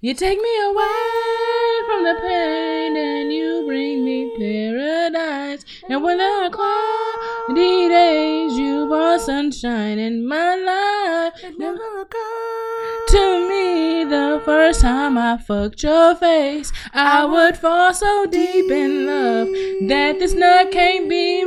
You take me away from the pain and you bring me paradise. And when I call the days, you brought sunshine in my life. It never occurred to me the first time I fucked your face. I would fall so deep in love that this night can't be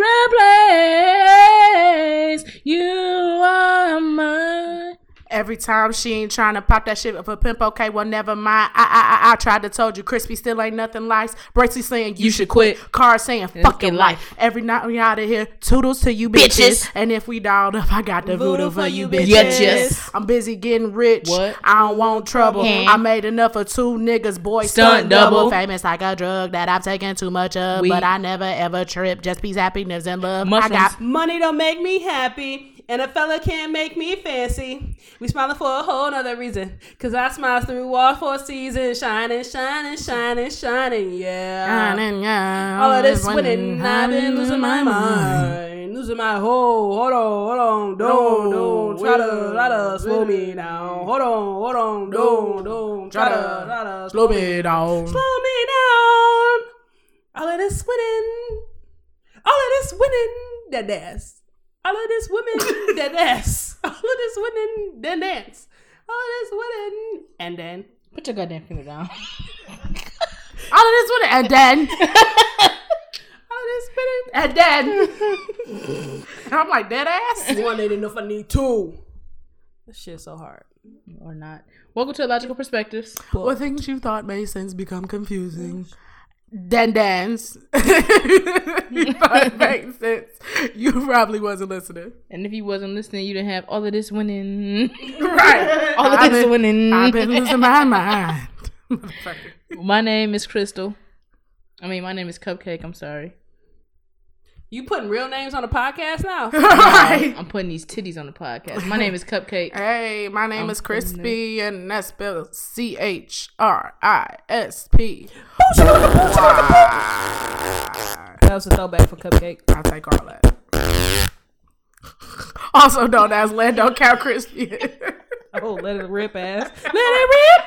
replaced. You are mine. Every time she ain't trying to pop that shit up for pimp, okay, well, never mind. I tried to told you, Crispy still ain't nothing nice. Bracey saying you should quit. Car saying fucking life. Every night we out of here, toodles to you bitches. And if we dolled up, I got the voodoo for you bitches. I'm busy getting rich. I don't want trouble. I made enough of two niggas, boy. Stunt double. Famous like a drug that I've taken too much of. But I never ever trip. Just peace, happiness, and love. Mushrooms. I got money don't make me happy. And a fella can't make me fancy. We smiling for a whole nother reason. Cause I smile through all four seasons. Shining, shining, shining, shining, yeah. Shining, yeah. All of this winning, I've been losing my mind. Losing my whole, hold on, don't. Try to slow me down. Hold on, don't. Try to slow me down. All of this winning. That dance. All of this women that dance. All of this women that dance. All of this women and then put your goddamn finger down. All of this women and then. All of this women and then. And I'm like dead ass. One ain't enough. I need two. This shit's so hard. Or not. Welcome to Illogical Perspectives. What things you thought made sense become confusing. Then dance. You thought it made sense. You probably wasn't listening. And if you wasn't listening, you didn't have all of this winning. Right. All of this winning. I've been losing my mind. My name is Crystal. My name is Cupcake. I'm sorry. You putting real names on the podcast now? Right. I'm putting these titties on the podcast. My name is Cupcake. Hey, my name is Crispy, and that's spelled CHRISP. That was a throwback for Cupcake. I'll take all that. Also known as Lando Cow Crispy. Oh, let it rip, ass. Let it rip.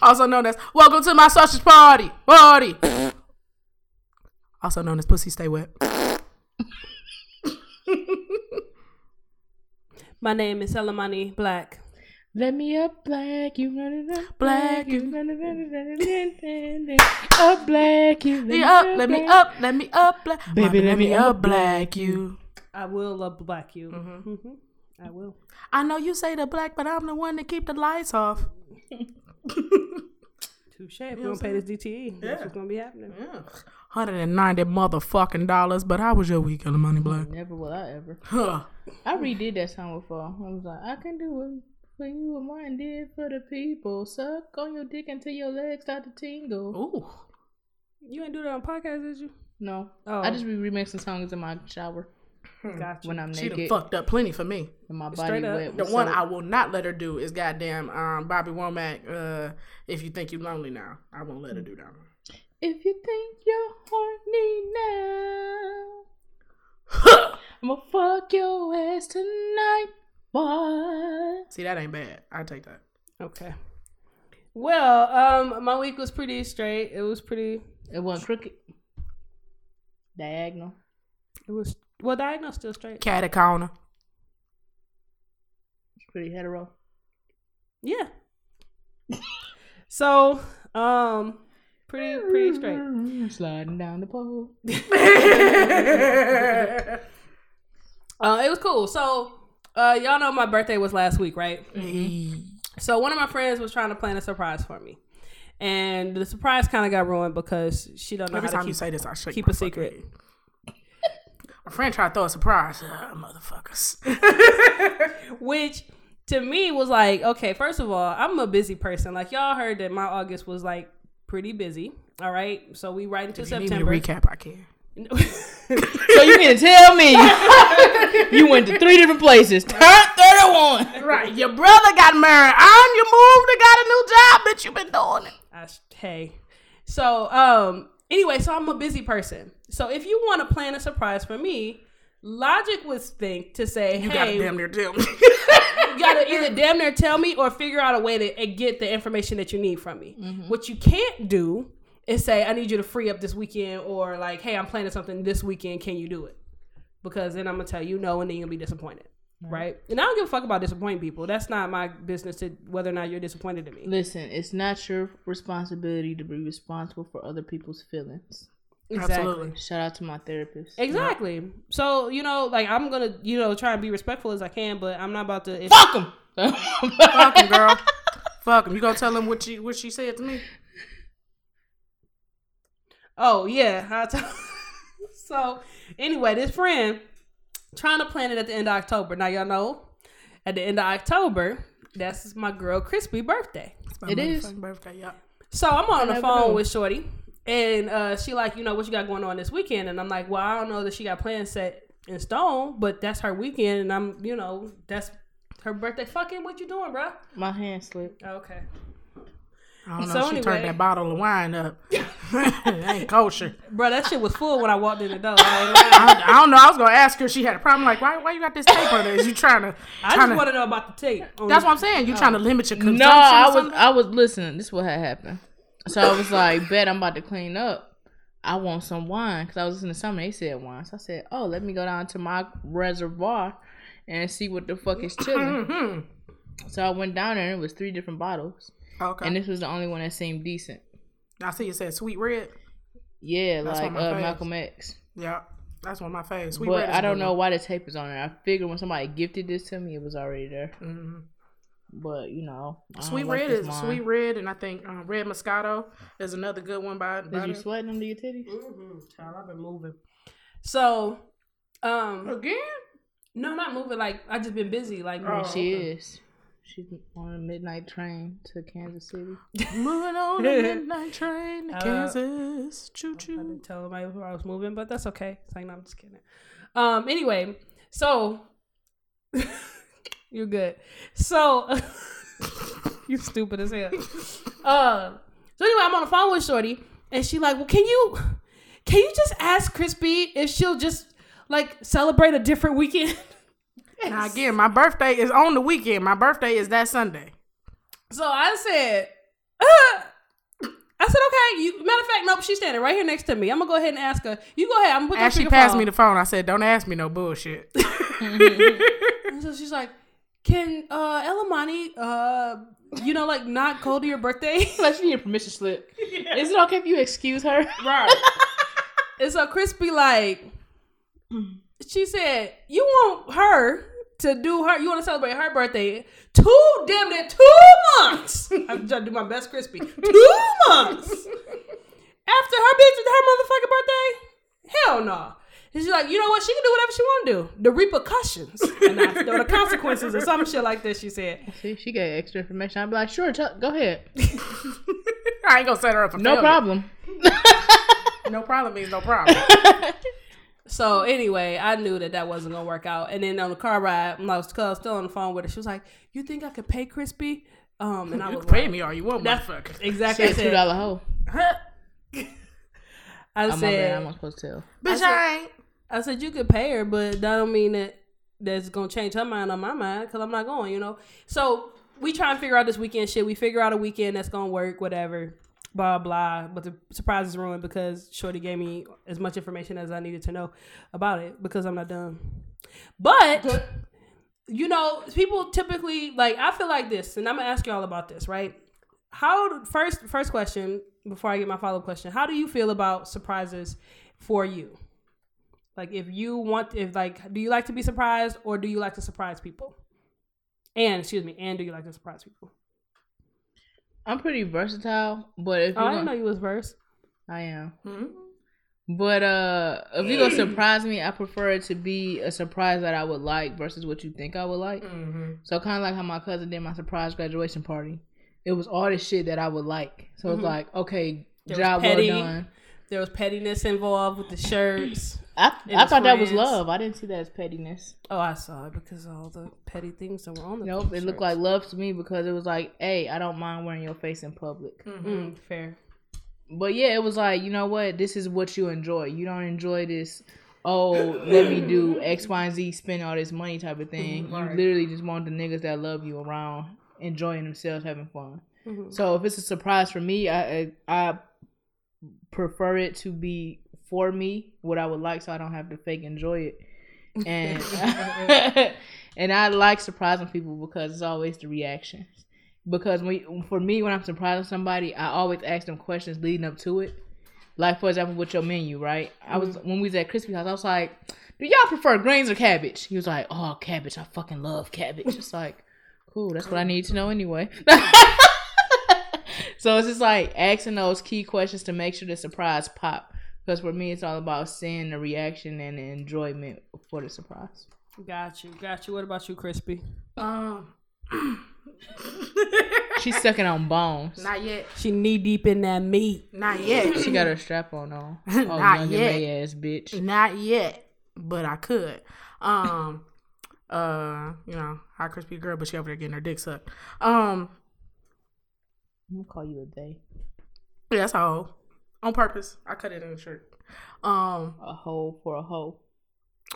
Also known as Welcome to My Sausage Party. Also known as Pussy Stay Wet. My name is Elamani Black. Let me up, Black. You running up, Black. You running up, Black. You let me up, let me up, Black. Baby, let me up, Black. You. I will love Black you. Mm-hmm. Mm-hmm. I will. I know you say the Black, but I'm the one that keep the lights off. Touche. If we don't pay this DTE, that's what's gonna be happening. Yeah. $190 motherfucking dollars, but how was your week, Elamani Black? Never will I ever. Huh. I redid that song before. I was like, I can do what you and mine did for the people. Suck on your dick until your legs start to tingle. Ooh. You ain't do that on podcast, did you? No. Oh. I just be remixing songs in my shower. Gotcha. When I'm naked. She done fucked up plenty for me. And my body wet. The one I will not let her do is goddamn Bobby Womack, If You Think You Lonely Now. I won't let her do that one. If you think you're horny now, I'ma fuck your ass tonight, boy. See, that ain't bad. I'll take that. Okay. Well, my week was pretty straight. It was pretty... It wasn't crooked. Diagonal. It was... Well, diagonal's still straight. Catacona. It's pretty hetero. Yeah. So, Pretty straight. Sliding down the pole. It was cool. So, y'all know my birthday was last week, right? Mm-hmm. So, one of my friends was trying to plan a surprise for me. And the surprise kind of got ruined because she don't know how to keep a secret. My friend tried to throw a surprise. Motherfuckers. Which... to me was like, okay, first of all, I'm a busy person. Like, y'all heard that my August was like pretty busy. All right. So we right into September. Need me to recap, I can. So you mean to tell me you went to 3 different places. Turn 31. Right. Your brother got married. You moved and got a new job, bitch. You been doing it. Hey. So anyway, so I'm a busy person. So if you want to plan a surprise for me, logic would think to say, hey, you gotta damn near tell me. You gotta either damn near tell me or figure out a way to get the information that you need from me. Mm-hmm. What you can't do is say, I need you to free up this weekend, or like, hey, I'm planning something this weekend. Can you do it? Because then I'm going to tell you no, and then you'll be disappointed. Right? And I don't give a fuck about disappointing people. That's not my business to whether or not you're disappointed in me. Listen, it's not your responsibility to be responsible for other people's feelings. Exactly. Absolutely. Shout out to my therapist. Exactly. Yep. So, you know, like, I'm going to, you know, try and be respectful as I can, but I'm not about to... Fuck him! Fuck him, girl. Fuck him. You going to tell him what she said to me? Oh, yeah. So, anyway, this friend trying to plan it at the end of October. Now, y'all know, at the end of October, that's my girl Crispy birthday. It is. Birthday, yeah. So, I'm on the phone with Shorty, and she like, you know, what you got going on this weekend? And I'm like, well, I don't know that she got plans set in stone, but that's her weekend, and I'm, you know, that's her birthday. Fucking, what you doing, bro? My hand slipped. Okay. I don't know. So she turned that bottle of wine up. That ain't kosher. Bro, that shit was full when I walked in the door. I don't know. I was going to ask her if she had a problem. Like, why you got this tape on there? Is you trying to... I just want to know about the tape. That's what I'm saying. You trying to limit your consumption? No, I was listening. This is what had happened. So I was like, bet I'm about to clean up. I want some wine. Because I was listening to something. They said wine. So I said, oh, let me go down to my reservoir and see what the fuck is chilling. Mm-hmm. So I went down there and it was 3 different bottles. Okay. And this was the only one that seemed decent. I see it said Sweet Red. Yeah, that's like Malcolm X. Yeah, that's one of my faves. Sweet Red. But I don't know why the tape is on there. I figured when somebody gifted this to me, it was already there. Mm-hmm. But, you know. Sweet Red, and I think Red Moscato is another good one by... Did you sweat under your titties? Mm-hmm. Child, I've been moving. So, again? No, not moving. Like, I just been busy. Like, she is. She's on a midnight train to Kansas City. Moving on a midnight train to Kansas. Choo choo. I didn't tell everybody where I was moving, but that's okay. It's like, no, I'm just kidding. Anyway, so you're good. So you stupid as hell. So anyway, I'm on the phone with Shorty, and she like, well, can you just ask Crispy if she'll just like celebrate a different weekend? Now, again, my birthday is on the weekend. My birthday is that Sunday. So I said, okay. Matter of fact, nope, she's standing right here next to me. I'm going to go ahead and ask her. You go ahead. I'm going to put you on speakerphone. As she passed me the phone, I said, don't ask me no bullshit. And so she's like, can Elamani, you know, like not go to your birthday? Like she need a permission slip. Yeah. Is it okay if you excuse her? Right. And so Crispy like... She said, you want her to do her, you want to celebrate her birthday 2 months. I'm trying to do my best, Crispy. 2 months. After her motherfucking birthday? Hell no. And she's like, you know what? She can do whatever she want to do. The repercussions. And the consequences or some shit like this, she said. See, she got extra information. I'd be like, sure, go ahead. I ain't going to set her up for no problem. No problem means no problem. So anyway, I knew that wasn't gonna work out. And then on the car ride, when I was still on the phone with her, she was like, "You think I could pay Crispy?" And I was like, "Pay me all you want, motherfucker." Exactly. She a $2 hoe. I said, "I'm not supposed to tell." Bitch, I ain't. I said you could pay her, but that don't mean that that's gonna change her mind on my mind because I'm not going. You know. So we try and figure out this weekend shit. We figure out a weekend that's gonna work. Whatever. Blah blah, but the surprise is ruined because Shorty gave me as much information as I needed to know about it because I'm not dumb. But you know, people typically like I feel like this, and I'm gonna ask y'all about this, right? How first question before I get my follow up question: how do you feel about surprises for you? Like, do you like to be surprised, or do you like to surprise people? And do you like to surprise people? I'm pretty versatile, but if I didn't know you was versed. I am. Mm-hmm. But if you're going to surprise me, I prefer it to be a surprise that I would like versus what you think I would like. Mm-hmm. So kind of like how my cousin did my surprise graduation party. It was all this shit that I would like. So it's like, okay, job well done. There was pettiness involved with the shirts. I thought that was love. I didn't see that as pettiness. Oh, I saw it because of all the petty things that were on the Nope, it looked like love to me because it was like, hey, I don't mind wearing your face in public. Mm-hmm. Fair. But yeah, it was like, you know what? This is what you enjoy. You don't enjoy this oh, let me do X, Y, and Z, spend all this money type of thing. Mm-hmm. You right. literally just want the niggas that love you around, enjoying themselves, having fun. Mm-hmm. So if it's a surprise for me, I prefer it to be for me what I would like, so I don't have to fake enjoy it. And and I like surprising people because it's always the reactions. Because for me, when I'm surprising somebody, I always ask them questions leading up to it. Like, for example, with your menu, right? Mm-hmm. When we was at Crispy House, I was like, do y'all prefer greens or cabbage? He was like, oh, cabbage. I fucking love cabbage. It's like, cool. That's what I need to know anyway. So it's just like asking those key questions to make sure the surprise pop. Because for me, it's all about seeing the reaction and the enjoyment for the surprise. Got you. What about you, Crispy? She's sucking on bones. Not yet. She knee deep in that meat. Not yet. She got her strap on. Oh, not yet. May ass bitch. Not yet. But I could. You know, hot Crispy girl, but she over there getting her dick sucked. I'm gonna call you a they. Yeah, that's a hoe. On purpose. I cut it in the shirt. A hoe for a hoe.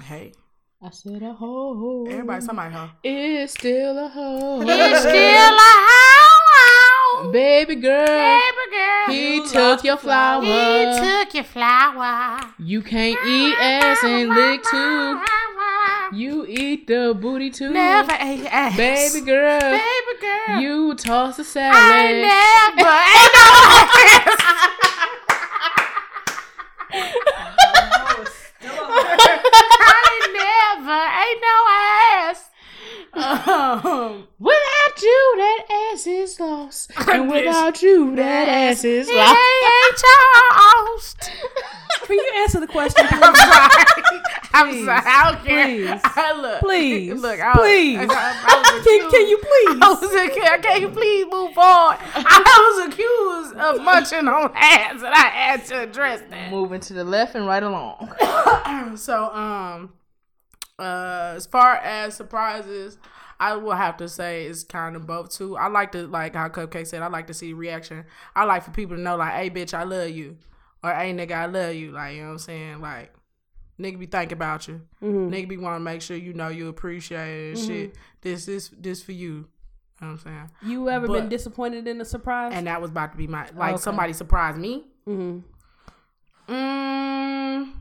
Hey. I said a hoe. Everybody, somebody hoe. It's still a hoe. It's still a hoe. Baby girl. He took your flower. You can't eat ass and lick too. You eat the booty too. Never ate ass. Baby girl. You toss a salad. I never ate no ass. Without you, that ass is lost. And without you, that ass is lost. Can you answer the question? I'm sorry. I don't care. Please. Can you please? Can you please move on? I was accused of munching on ass, and I had to address that. Moving to the left and right along. So, as far as surprises, I will have to say it's kind of both too. I like to, like how Cupcake said, I like to see reaction. I like for people to know, like, hey, bitch, I love you. Or, hey, nigga, I love you. Like, you know what I'm saying? Like, nigga be thinking about you. Mm-hmm. Nigga be want to make sure you know you appreciate it and mm-hmm. shit. This for you. You know what I'm saying? You ever been disappointed in a surprise? And that was about to be my... Like, okay. Somebody surprised me? Mm-hmm.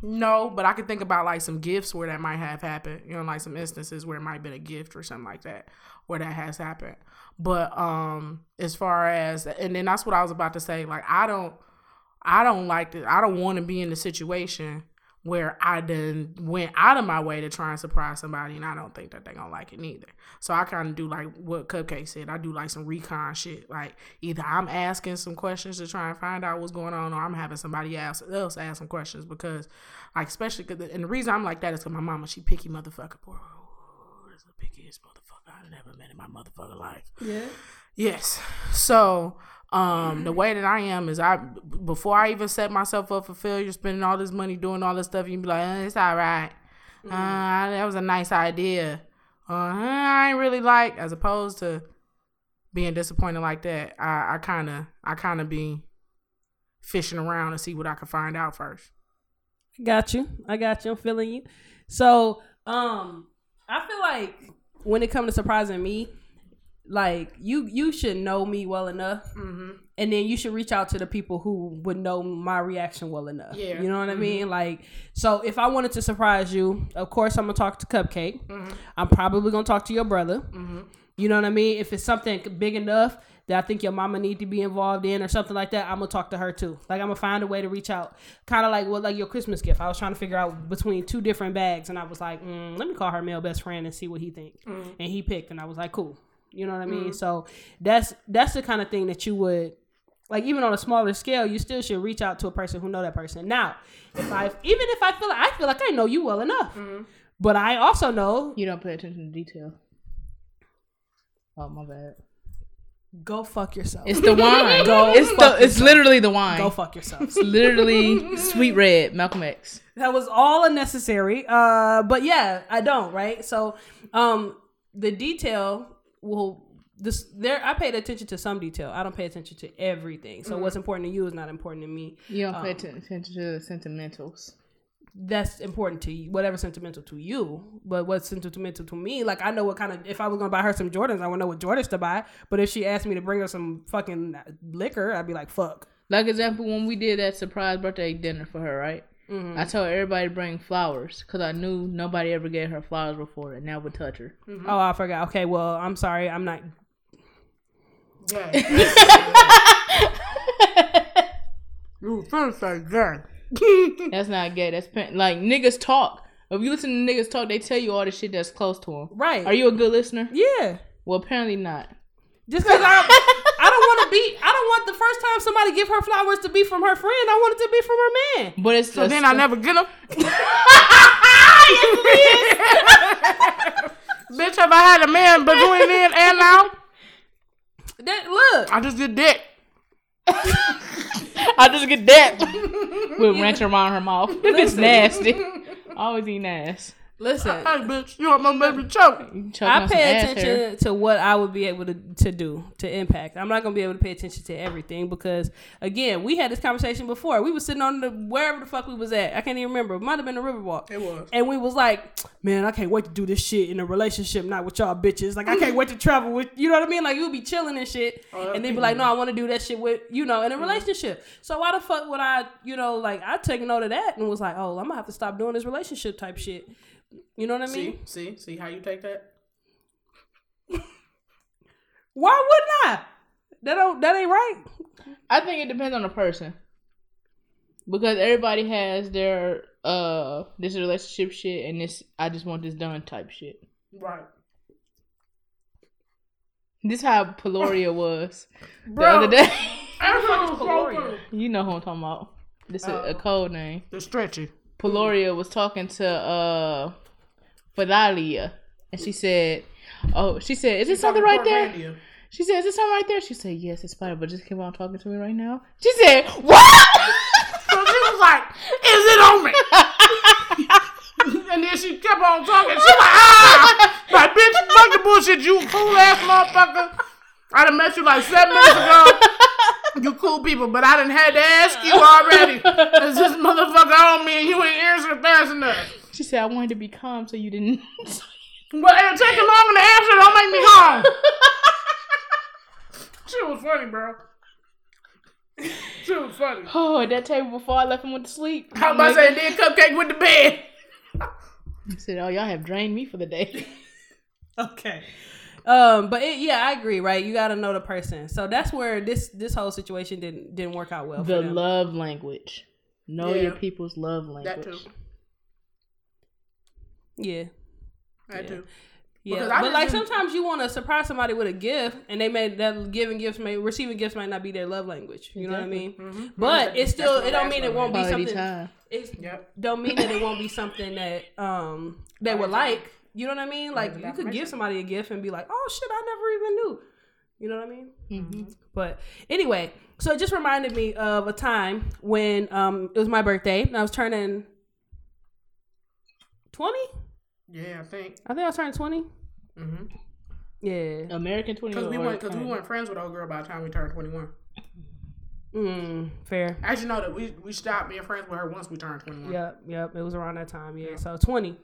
No, but I could think about, like, some gifts where that might have happened. You know, like, some instances where it might have been a gift or something like that where that has happened. But as far as... And then that's what I was about to say. Like, I don't like this. I don't want to be in a situation where I done went out of my way to try and surprise somebody, and I don't think that they're going to like it neither. So I kind of do like what Cupcake said. I do like some recon shit. Like either I'm asking some questions to try and find out what's going on, or I'm having somebody else ask some questions because, like, especially, and the reason I'm like that is because my mama, she picky motherfucker. Boy, that's the pickiest motherfucker I've never met in my motherfucking life. Yeah. Yes. So... the way that I am is before I even set myself up for failure, spending all this money, doing all this stuff, you be like, it's all right. That was a nice idea. I ain't really like, as opposed to being disappointed like that, I kind of be fishing around to see what I can find out first. I got you. I'm feeling you. So, I feel like when it comes to surprising me, like, you should know me well enough, mm-hmm. and then you should reach out to the people who would know my reaction well enough. Yeah. You know what mm-hmm. I mean? Like, so if I wanted to surprise you, of course, I'm going to talk to Cupcake. Mm-hmm. I'm probably going to talk to your brother. Mm-hmm. You know what I mean? If it's something big enough that I think your mama need to be involved in or something like that, I'm going to talk to her too. Like, I'm going to find a way to reach out. Kind of like what, like your Christmas gift. I was trying to figure out between two different bags, and I was like, let me call her male best friend and see what he thinks. Mm-hmm. And he picked, and I was like, cool. You know what I mean? Mm-hmm. So that's the kind of thing that you would, like, even on a smaller scale, you still should reach out to a person who know that person. Now, I feel like I know you well enough, mm-hmm. but I also know you don't pay attention to detail. Oh, my bad. Go fuck yourself. It's the wine. It's literally the wine. Go fuck yourself. It's literally Sweet Red, Malcolm X. That was all unnecessary. But yeah, I don't. Right. So, the detail. Well, I paid attention to some detail. I don't pay attention to everything. So mm-hmm. what's important to you is not important to me. You don't pay attention to the sentimentals. that's important to you, whatever's sentimental to you. But what's sentimental to me, like, I know what kind of, if I was going to buy her some Jordans, I would know what Jordans to buy. But if she asked me to bring her some fucking liquor, I'd be like, fuck. Like, example, when we did that surprise birthday dinner for her, right? Mm-hmm. I told everybody to bring flowers because I knew nobody ever gave her flowers before and that would touch her. Mm-hmm. Oh, I forgot. Okay, well, I'm sorry. I'm not. Yeah. You sound like that. That's not gay. That's like niggas talk. If you listen to niggas talk, they tell you all the shit that's close to them. Right. Are you a good listener? Yeah. Well, apparently not. Just because I don't want the first time somebody give her flowers to be from her friend. I want it to be from her man. But it's so then I never get them. Bitch, have I had a man between then and now? That, look. I just did that. I just get that with wrench around her mouth. This bitch nasty. Always eat ass. Listen, hey bitch, you want my baby choking? I pay attention to what I would be able to do to impact. I'm not gonna be able to pay attention to everything because, again, we had this conversation before. We were sitting on the wherever the fuck we was at. I can't even remember. It might have been the Riverwalk. It was. And we was like, man, I can't wait to do this shit in a relationship, not with y'all bitches. Like, I can't wait to travel with. You know what I mean? Like, you'll be chilling and shit, and they be like, no, I want to do that shit with in a relationship. So why the fuck would I? I took note of that and was like, oh, I'm gonna have to stop doing this relationship type shit. You know what I mean? See how you take that? Why wouldn't I? That ain't right. I think it depends on the person. Because everybody has their this relationship shit and this I just want this done type shit. Right. This how Peloria was the other day. Peloria. You know who I'm talking about. This is a code name. The stretchy. Peloria was talking to Fidalia, and she said, is it something right there? She said, is it something right there? She said, yes, it's fine, but just keep on talking to me right now. She said, what? So she was like, is it on me? And then she kept on talking. She was like, like, bitch, fuck the bullshit, you cool ass motherfucker. I done met you like 7 minutes ago. You cool people, but I done had to ask you already. Is this motherfucker on me and you ain't answering fast enough? She said, I wanted to be calm so you didn't. Well, it'll take you long to answer. Don't make me calm. She was funny, bro. She was funny. Oh, at that table before I left him went to sleep. How about I say, then Cupcake went to bed. I said, oh, y'all have drained me for the day. Okay. I agree, right? You gotta know the person. So that's where this whole situation didn't work out well. The love language. Know your people's love language. That too. Yeah. That too. Yeah. But like sometimes you wanna surprise somebody with a gift and they may that receiving gifts might not be their love language. You know what I mean? Mm-hmm. But it's still it don't mean it won't be something don't mean that it won't be something that they would like. You know what I mean? Like, you could give somebody a gift and be like, oh, shit, I never even knew. You know what I mean? Mm-hmm. But anyway, so it just reminded me of a time when it was my birthday. And I was turning 20? Yeah, I think I was turning 20. Mm-hmm. Yeah. American 21. Because we weren't friends with old girl by the time we turned 21. Fair. As you know, that we stopped being friends with her once we turned 21. Yep. It was around that time, yeah. So 20.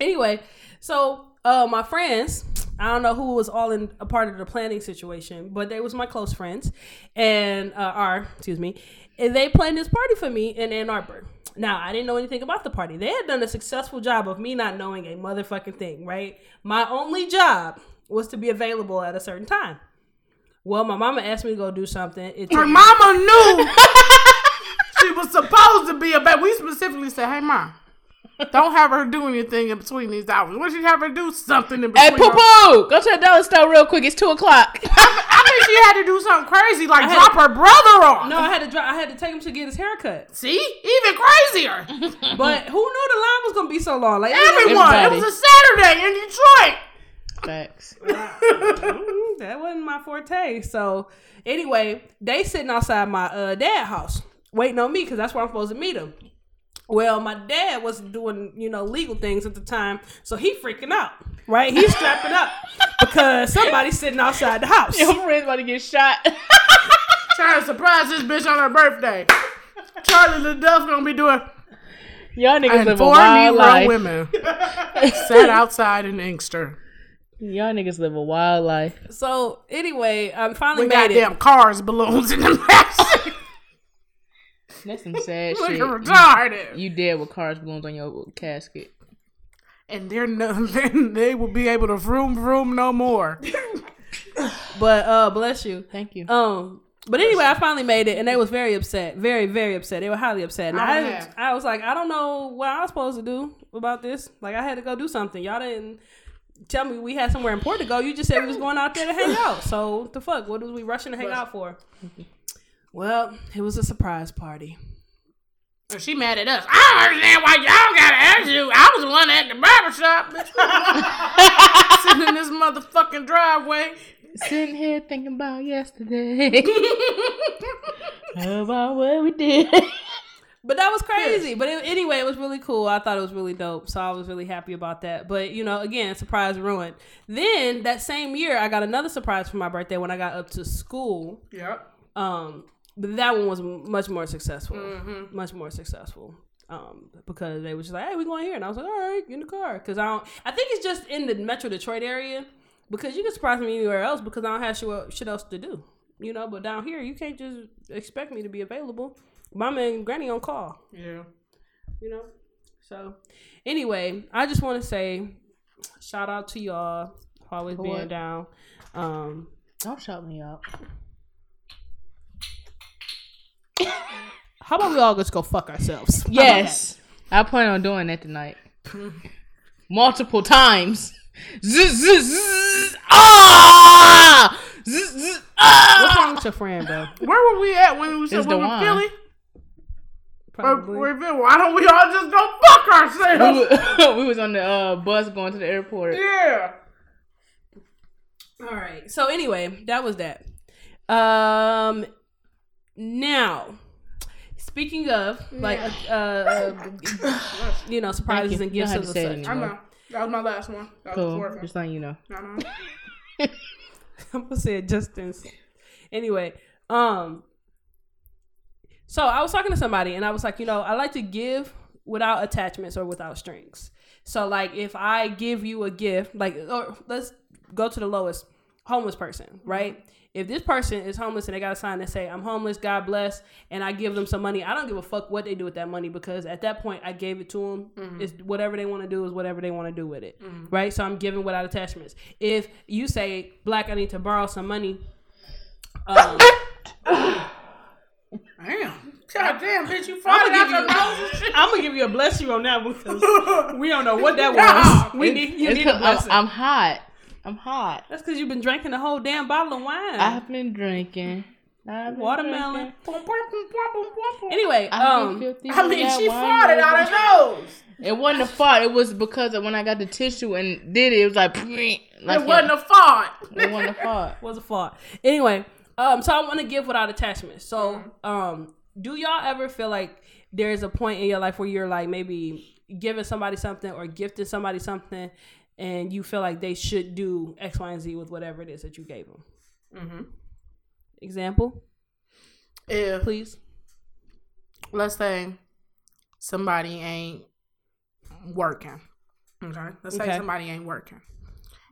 Anyway, so my friends, I don't know who was all in a part of the planning situation, but they was my close friends and they planned this party for me in Ann Arbor. Now, I didn't know anything about the party. They had done a successful job of me not knowing a motherfucking thing, right? My only job was to be available at a certain time. Well, my mama asked me to go do something. Her mama knew she was supposed to be available. We specifically said, hey, Mom. Don't have her do anything in between these hours. What did you have her do? Something in between. Hey, poo-poo! Go to the dollar store real quick. It's 2 o'clock. I think she had to do something crazy, like drop her brother off. No, I had to take him to get his haircut. See? Even crazier. But who knew the line was going to be so long? Like everybody. It was a Saturday in Detroit. Facts. That wasn't my forte. So, anyway, they sitting outside my dad's house, waiting on me, because that's where I'm supposed to meet him. Well, my dad was doing, legal things at the time, so he freaking out, right? He's strapping up because somebody's sitting outside the house. Your friend's about to get shot. Trying to surprise this bitch on her birthday. Charlie LaDuff gonna be doing, Y'all niggas and live a wild life. 4 Negro women sat outside in Inkster. Y'all niggas live a wild life. So anyway, I'm finally made it. We got damn cars, balloons, and the mess. That's some sad shit. Retarded. You dead with cars, balloons on your casket. And they're no, then they will be able to vroom no more. But bless you. Thank you. But anyway, I finally made it, and they was very upset. Very, very upset. They were highly upset. And I was like, I don't know what I was supposed to do about this. Like, I had to go do something. Y'all didn't tell me we had somewhere important to go. You just said we was going out there to hang out. So, what the fuck? What was we rushing to hang out for? Well, it was a surprise party. Or she mad at us. I don't understand why y'all got an attitude. I was the one at the barbershop. Sitting in this motherfucking driveway. Sitting here thinking about yesterday. About what we did. But that was crazy. But anyway, it was really cool. I thought it was really dope. So I was really happy about that. But, you know, again, surprise ruined. Then that same year, I got another surprise for my birthday when I got up to school. Yep. But that one was much more successful. Mm-hmm. Much more successful. Because they were just like, hey, we're going here. And I was like, all right, get in the car. Because I think it's just in the Metro Detroit area. Because you can surprise me anywhere else because I don't have shit else to do. You know, but down here, you can't just expect me to be available. Mama and Granny on call. Yeah. You know? So, anyway, I just want to say shout out to y'all for always being down. Don't shout me up. How about we all just go fuck ourselves? Yes. I plan on doing that tonight. Multiple times. What's wrong with your friend, bro? Where were we at when we said we were in Philly? Probably. Why don't we all just go fuck ourselves? We was on the bus going to the airport. Yeah. All right. So anyway, that was that. Now, speaking of like, you know, surprises and gifts and such. I know. That was my last one. That was cool. Just letting you know. I'm gonna say it just instant. Anyway, so I was talking to somebody and I was like, you know, I like to give without attachments or without strings. So like, if I give you a gift, like, or let's go to the lowest homeless person, right? If this person is homeless and they got a sign that say, I'm homeless, God bless, and I give them some money, I don't give a fuck what they do with that money because at that point, I gave it to them. Mm-hmm. It's whatever they want to do is whatever they want to do with it, mm-hmm. right? So I'm giving without attachments. If you say, Black, I need to borrow some money. Damn. God damn, bitch, you farted out your nose. I'm going to give you a bless you on that one because we don't know what that was. You need a blessing. I'm hot. I'm hot. That's because you've been drinking the whole damn bottle of wine. I've been drinking. Watermelon. Anyway, I mean, she farted out her nose. It wasn't a fart. It was because when I got the tissue and did it, it was like it wasn't a fart. It wasn't a fart. It was a fart. Anyway, so I want to give without attachments. So, do y'all ever feel like there's a point in your life where you're like maybe giving somebody something or gifting somebody something? And you feel like they should do X, Y, and Z with whatever it is that you gave them. Mm-hmm. Example? If, please. Let's say somebody ain't working. Okay? Let's say somebody ain't working.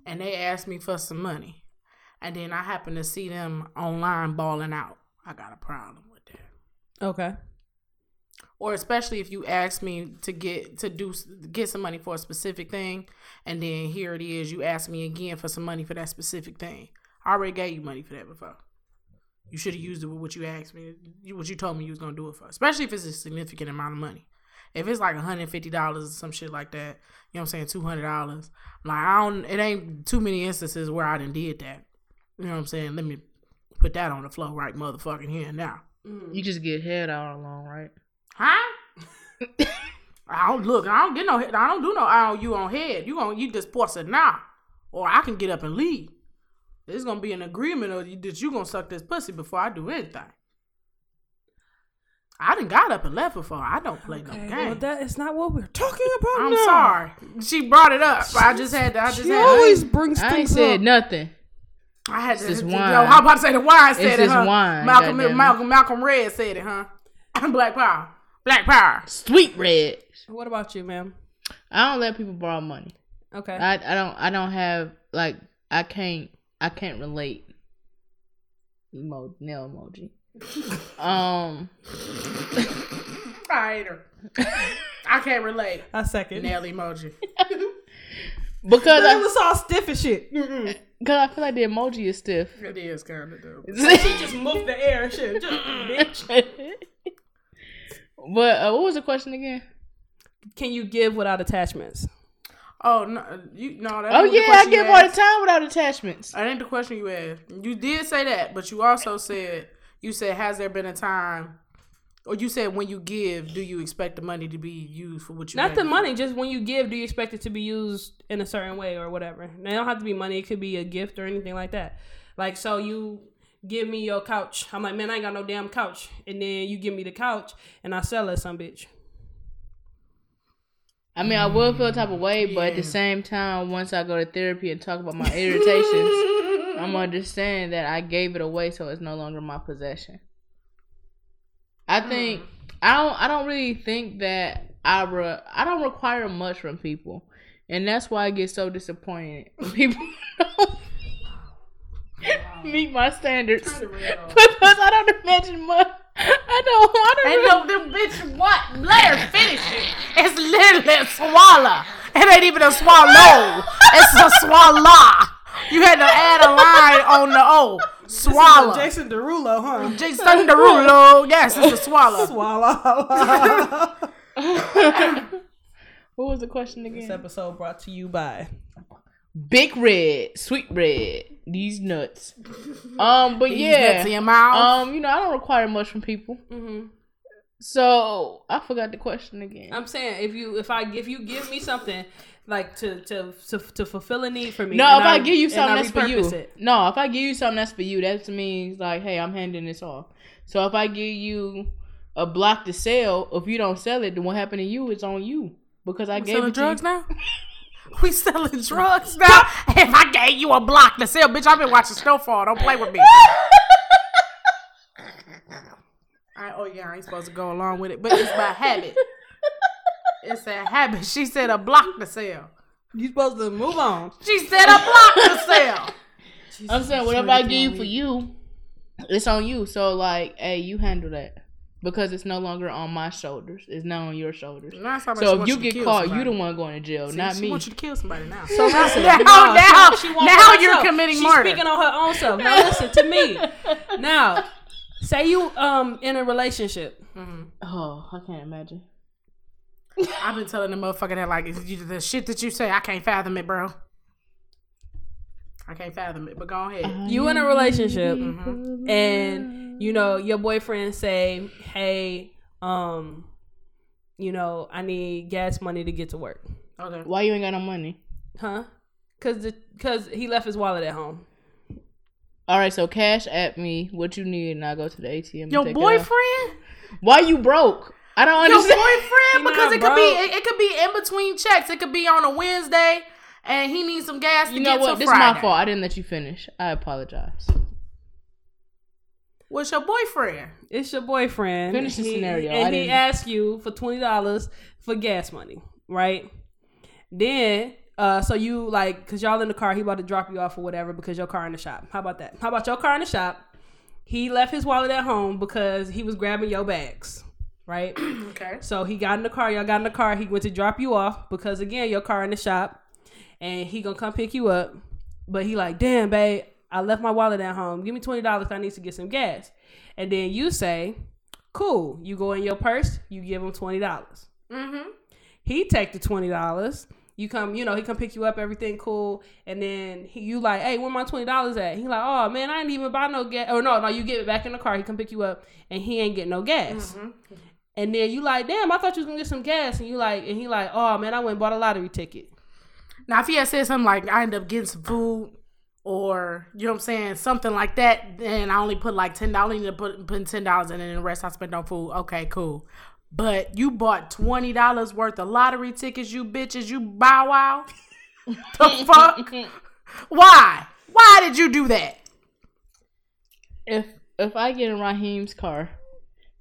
And they ask me for some money. And then I happen to see them online balling out. I got a problem with that. Okay. Or especially if you ask me to get some money for a specific thing, and then here it is, you ask me again for some money for that specific thing. I already gave you money for that before. You should have used it with what you asked me, what you told me you was gonna do it for. Especially if it's a significant amount of money. If it's like $150 or some shit like that, you know what I'm saying, $200. Like it ain't too many instances where I done did that. You know what I'm saying? Let me put that on the floor right motherfucking here and now. You just get head all along, right? Huh? I don't get no head. I don't do no IOU on head. You just force it now. Or I can get up and leave. There's going to be an agreement that you going to suck this pussy before I do anything. I done got up and left before. I don't play no game. Well, that is not what we're talking about now. I'm sorry. She brought it up. She always brings things up. I ain't said nothing. I had to. It's just wine. I was about to say the wine said it, huh? It's just wine. Malcolm Red said it, huh? Black Power. Black power. Sweet red. What about you, ma'am? I don't let people borrow money. Okay. I can't relate. Nail emoji. I hate her. I can't relate. I second nail emoji. Because it was all stiff and shit. Mm-mm. Because I feel like the emoji is stiff. It is kind of dope. She just moved the air and shit. Just bitch. But what was the question again? Can you give without attachments? Oh no! I give all the time without attachments. That ain't the question you asked. You did say that, but you also said has there been a time, or you said when you give, do you expect the money to be used for what you? Not the money, just when you give, do you expect it to be used in a certain way or whatever? Now, it don't have to be money; it could be a gift or anything like that. Like so, you give me your couch. I'm like, man, I ain't got no damn couch, and then you give me the couch, and I sell it, some bitch. I mean, I would feel a type of way, but at the same time, once I go to therapy and talk about my irritations, I'm understanding that I gave it away, so it's no longer my possession. I think I don't really think that I don't require much from people, and that's why I get so disappointed when people don't meet my standards because I don't imagine much. I don't know them bitch what. Let her finish it. It's literally a swallow. It ain't even a swallow. It's a swallow. You had to add a line on the O. Swallow. Jason Derulo, huh? Jason Derulo. Yes, it's a swallow. Swallow. What was the question again? This episode brought to you by Big Red, Sweet Red, these nuts. But these nuts in your mouth. I don't require much from people. Mm-hmm. So I forgot the question again. I'm saying if you give me something like to fulfill a need for me. No, if I give you something that's for you. No, if I give you something that's for you, that means like, hey, I'm handing this off. So if I give you a block to sell, if you don't sell it, then what happened to you is on you because I gave it to you. Selling drugs now. We selling drugs now? If I gave you a block to sell, bitch, I've been watching Snowfall. Don't play with me. I ain't supposed to go along with it, but it's by habit. It's a habit. She said a block to sell. You supposed to move on. She said a block to sell. I'm saying whatever I give you for you, it's on you. So, like, hey, you handle that. Because it's no longer on my shoulders. It's not on your shoulders. So if you get caught, you the one going to jail, not me. She wants you to kill somebody now. So listen. Now you're committing murder. She's speaking on her own self. Now listen to me. Now, say you in a relationship. Mm-hmm. Oh, I can't imagine. I've been telling the motherfucker that like the shit that you say, I can't fathom it, bro. I can't fathom it, but go ahead. You in a relationship, mm-hmm. and your boyfriend say, "Hey, I need gas money to get to work." Okay. Why you ain't got no money? Huh? Cause he left his wallet at home. All right, so cash at me what you need, and I go to the ATM. And your boyfriend? Why you broke? I don't understand. Your boyfriend? Because it could be in between checks. It could be on a Wednesday. And he needs some gas to get to Friday. This is my fault. I didn't let you finish. I apologize. What's your boyfriend? It's your boyfriend. Finish the scenario. And he asked you for $20 for gas money, right? Then, so you like, because y'all in the car, he about to drop you off or whatever because your car in the shop. How about that? How about your car in the shop? He left his wallet at home because he was grabbing your bags. Right? Okay. So he got in the car. Y'all got in the car. He went to drop you off because, again, your car in the shop. And he gonna come pick you up. But he like, damn, babe, I left my wallet at home. Give me $20. I need to get some gas. And then you say, cool. You go in your purse. You give him $20. Mm-hmm. He take the $20. You come, he come pick you up. Everything cool. And then you like, hey, where my $20 at? He like, oh, man, I didn't even buy no gas. Oh, no, you get it back in the car. He come pick you up. And he ain't get no gas. Mm-hmm. And then you like, damn, I thought you was gonna get some gas. And you like, and he like, oh, man, I went and bought a lottery ticket. Now, if he had said something like, I end up getting some food or, you know what I'm saying, something like that, then I only put like $10. I only need to put $10 in, and then the rest I spent on food. Okay, cool. But you bought $20 worth of lottery tickets, you bitches. You bow wow. The fuck? Why? Why did you do that? If I get in Raheem's car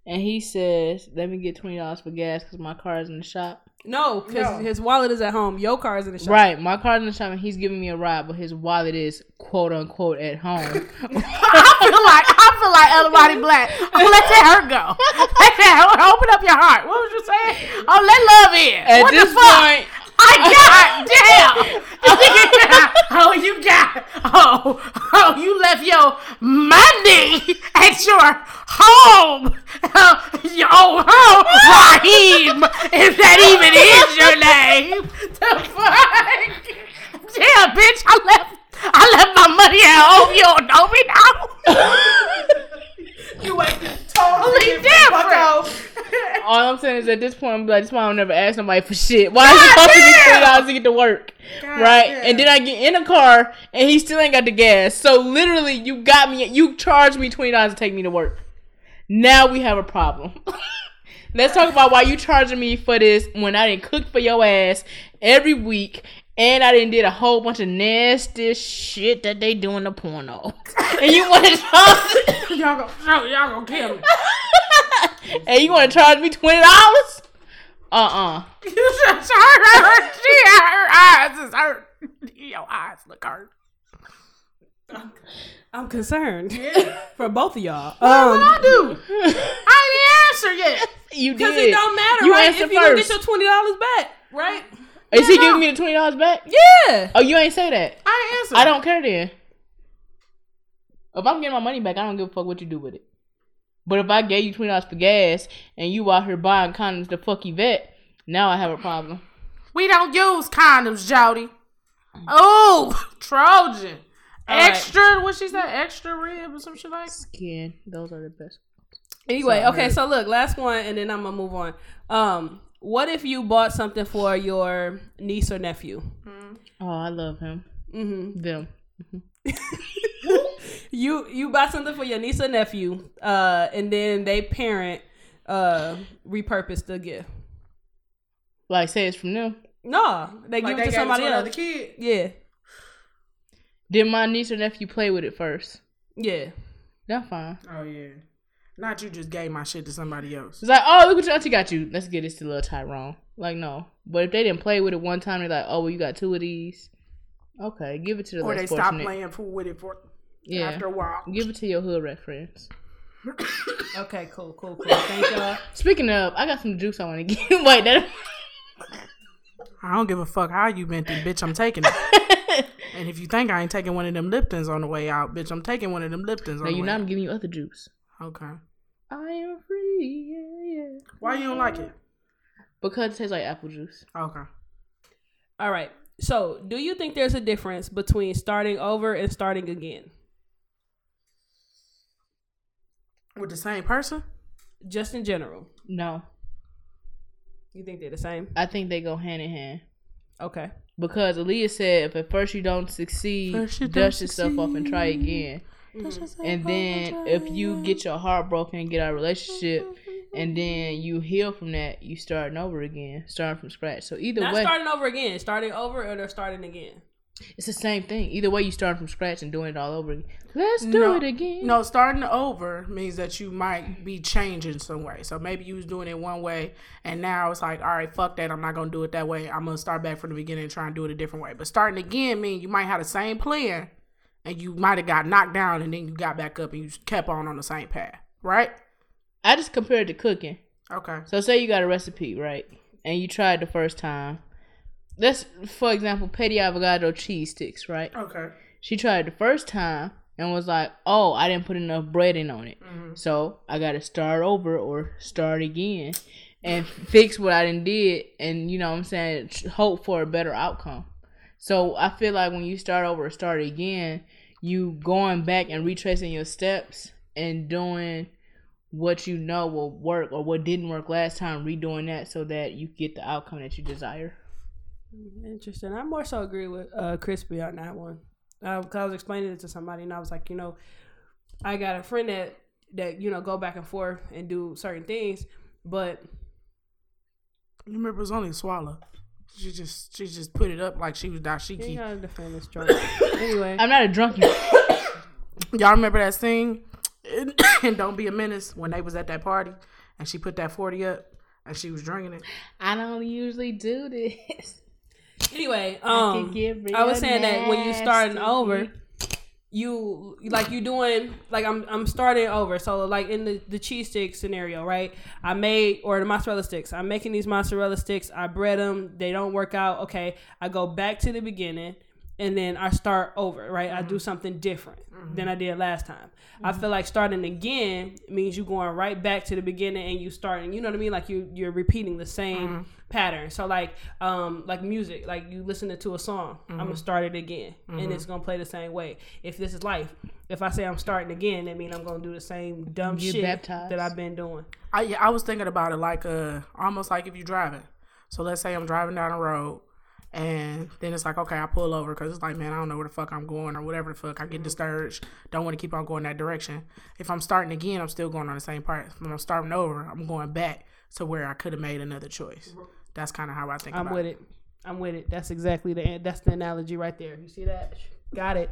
and he says, "Let me get $20 for gas because my car is in the shop." No, because his wallet is at home. Your car is in the shop. Right, my car's in the shop, and he's giving me a ride, but his wallet is quote unquote at home. I feel like Elamani Black. I'm gonna let that hurt go. Let that hurt. Open up your heart. What was you saying? Oh, let love in. At what this the fuck? Point, I got damn. Oh, you got. Oh, you left your money at your home. Your old home, Raheem. If that even is your name, the fuck? Yeah, bitch. I left my money at home. You don't know me now. You ain't totally different. All I'm saying is at this point, I'm like, this why I don't never ask nobody for shit. Why is it costing me $20 to get to work? God right? Damn. And then I get in a car and he still ain't got the gas. So literally, you got me, you charged me $20 to take me to work. Now we have a problem. Let's talk about why you charging me for this when I didn't cook for your ass every week and I didn't did a whole bunch of nasty shit that they do in the porno. And you want to charge me? Y'all gonna kill me. And you want to charge me $20? You should charge her. Her eyes is hurt. Your eyes look hurt. I'm concerned for both of y'all. What will I do? I didn't answer yet. You did. Because it don't matter, you right? If you don't get your $20 back, right? Is he giving me the $20 back? Yeah. Oh, you ain't say that. I ain't answer. I don't care then. If I'm getting my money back, I don't give a fuck what you do with it. But if I gave you $20 for gas and you out here buying condoms to fuck Yvette, now I have a problem. We don't use condoms, Jody. Oh, Trojan. All extra, right. What she said? Extra rib or some shit like? Skin. Those are the best ones. Anyway, okay, so look, last one and then I'm going to move on. What if you bought something for your niece or nephew? Mm-hmm. Oh, I love him. Mm-hmm. Them. Mm-hmm. You buy something for your niece or nephew, and then they parent repurpose the gift. Like say it's from them. No, they give it to somebody else. The kid. Yeah. Did my niece or nephew play with it first? Yeah, that's fine. Oh yeah, not you just gave my shit to somebody else. It's like, oh look what your auntie got you. Let's get this to little Tyrone. Like no, but if they didn't play with it one time, they're like, oh well, you got two of these. Okay, give it to the. Or they stop playing pool with it for. Yeah. After a while, give it to your hood rat friends. Okay, cool. Thank y'all. Speaking of, I got some juice I want to get. Wait, that. I don't give a fuck how you bent it, bitch. I'm taking it. And if you think I ain't taking one of them Liptons on the way out, bitch, I'm taking one of them Liptons. No, on the way. No, you're not. I'm giving you other juice. Okay. I am free. Yeah. Why you don't like it? Because it tastes like apple juice. Okay. All right. So, do you think there's a difference between starting over and starting again? With the same person? Just in general. No. You think they're the same? I think they go hand in hand. Okay. Because Aaliyah said, if at first you don't succeed, dust yourself off and try again. Mm-hmm. And then if you get your heart broken, get out of a relationship, and then you heal from that, you starting over again, starting from scratch. So either way, starting over again, starting over or they're starting again. It's the same thing. Either way, you starting from scratch and doing it all over again. Let's do it again. No, starting over means that you might be changing some way. So maybe you was doing it one way and now it's like, all right, fuck that. I'm not going to do it that way. I'm going to start back from the beginning and try and do it a different way. But starting again means you might have the same plan and you might have got knocked down and then you got back up and you kept on the same path. Right? I just compared it to cooking. Okay. So say you got a recipe, right? And you tried the first time. Let's, for example, Petty Avocadro cheese sticks, right? Okay. She tried the first time and was like, oh, I didn't put enough breading on it. Mm-hmm. So I got to start over or start again and fix what I didn't did and, you know what I'm saying, hope for a better outcome. So I feel like when you start over or start again, you going back and retracing your steps and doing what you know will work or what didn't work last time, redoing that so that you get the outcome that you desire. Interesting. I more so agree with Crispy on that one. Because I was explaining it to somebody and I was like, you know, I got a friend that, you know, go back and forth and do certain things, but you remember it was only a swallow. She just put it up like she was dashiki. You're not defend this drunk. Anyway. I'm not a drunkie. Y'all remember that scene? And Don't Be a Menace when they was at that party and she put that 40 up and she was drinking it. I don't usually do this. Anyway, I was saying that when you starting over, I'm starting over. So like in the cheese stick scenario, right? The mozzarella sticks. I'm making these mozzarella sticks. I bread them. They don't work out. Okay. I go back to the beginning. And then I start over, right? Mm-hmm. I do something different than I did last time. Mm-hmm. I feel like starting again means you're going right back to the beginning and you starting, you know what I mean? Like you're repeating the same pattern. So like music, like you listening to a song, I'm gonna start it again and it's gonna play the same way. If this is life, if I say I'm starting again, that means I'm gonna do the same dumb shit that I've been doing. I was thinking about it like almost like if you're driving. So let's say I'm driving down the road. And then it's like, okay, I pull over because it's like, man, I don't know where the fuck I'm going or whatever the fuck. I get discouraged. Don't want to keep on going that direction. If I'm starting again, I'm still going on the same part. When I'm starting over, I'm going back to where I could have made another choice. That's kind of how I think about it. I'm with it. That's exactly that's the analogy right there. You see that? Got it.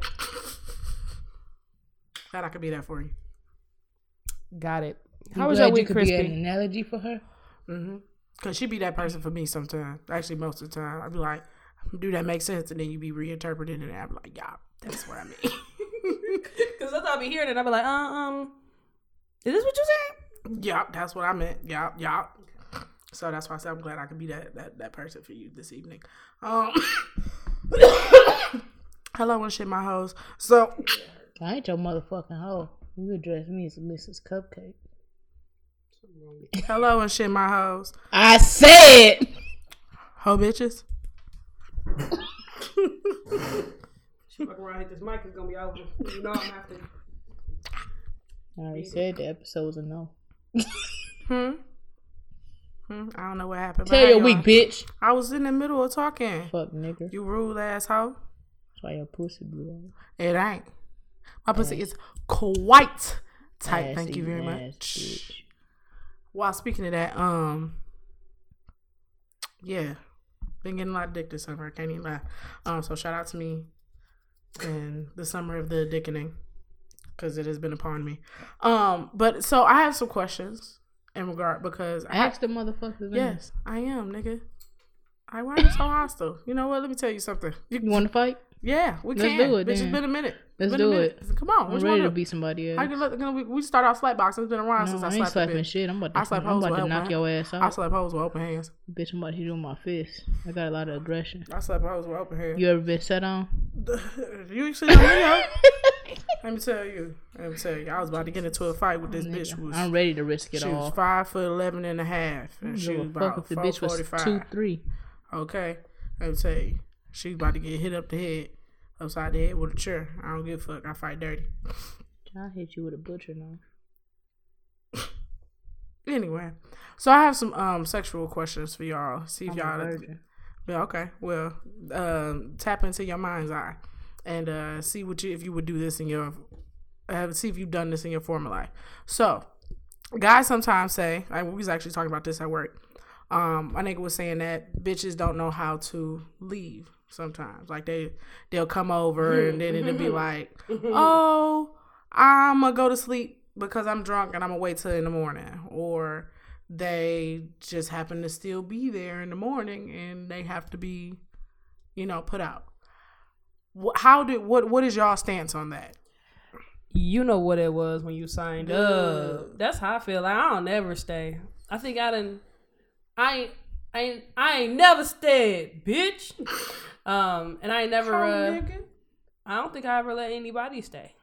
Glad I could be that for you. Got it. How was your week, Crispy? Be an analogy for her? Mm-hmm. Because she be that person for me sometimes. Actually, most of the time. I'd be like, do that make sense? And then you be reinterpreting it. And I'd be like, yeah, that's what I mean. Because that's how I be hearing it. I'd be like, is this what you said? Yeah, that's what I meant. Yeah, yeah. Okay. So that's why I said I'm glad I could be that person for you this evening. Hello and shit, my hoes. So. I ain't your motherfucking hoe. You address me as Mrs. Cupcake. Hello and shit, my hoes. I said, ho bitches. She fucking around hit this mic is gonna be over. You know I'm gonna have to. I already said the episode's a no. I don't know what happened. Tell your week, bitch. I was in the middle of talking. Fuck nigga. You rude ass hoe. That's why your pussy blue. It ain't. My pussy is quite tight. Thank you very much. Bitch. While speaking of that, been getting a lot of dick this summer. I can't even lie. So shout out to me and the summer of the dickening because it has been upon me. But so I have some questions in regard because I asked the motherfuckers. Yes, I am, nigga. Why are you so hostile? You know what? Let me tell you something. You want to fight? Yeah, let's do it. It's been a minute. Let's do it. Come on. I'm ready to beat somebody else. We start off slap boxing. It's been a while since I slapped slapping shit. I'm about to knock your ass out. I slap hoes with open hands. Bitch, I'm about to hit you with my fist. I got a lot of aggression. I slap hoes with open hands. You ever been set on? You sit on me, huh? Let me tell you. I was about to get into a fight with this bitch. I'm ready to risk it all. She was 5'11" and a half. And she was about 445. 2'3". Okay. Let me tell you. She's about to get hit upside the head with a chair. I don't give a fuck. I fight dirty. I'll hit you with a butcher knife. Anyway, so I have some sexual questions for y'all. See if okay. Well, tap into your mind's eye and see if you would do this see if you've done this in your former life. So, guys sometimes say, we was actually talking about this at work. My nigga was saying that bitches don't know how to leave. Sometimes, like they'll come over and then it'll be like, "Oh, I'm gonna go to sleep because I'm drunk and I'm gonna wait till in the morning." Or they just happen to still be there in the morning and they have to be, put out. What is y'all stance on that? You know what it was when you signed up. That's how I feel. Like I don't ever stay. I think I ain't never stayed, bitch. And I ain't never. I don't think I ever let anybody stay,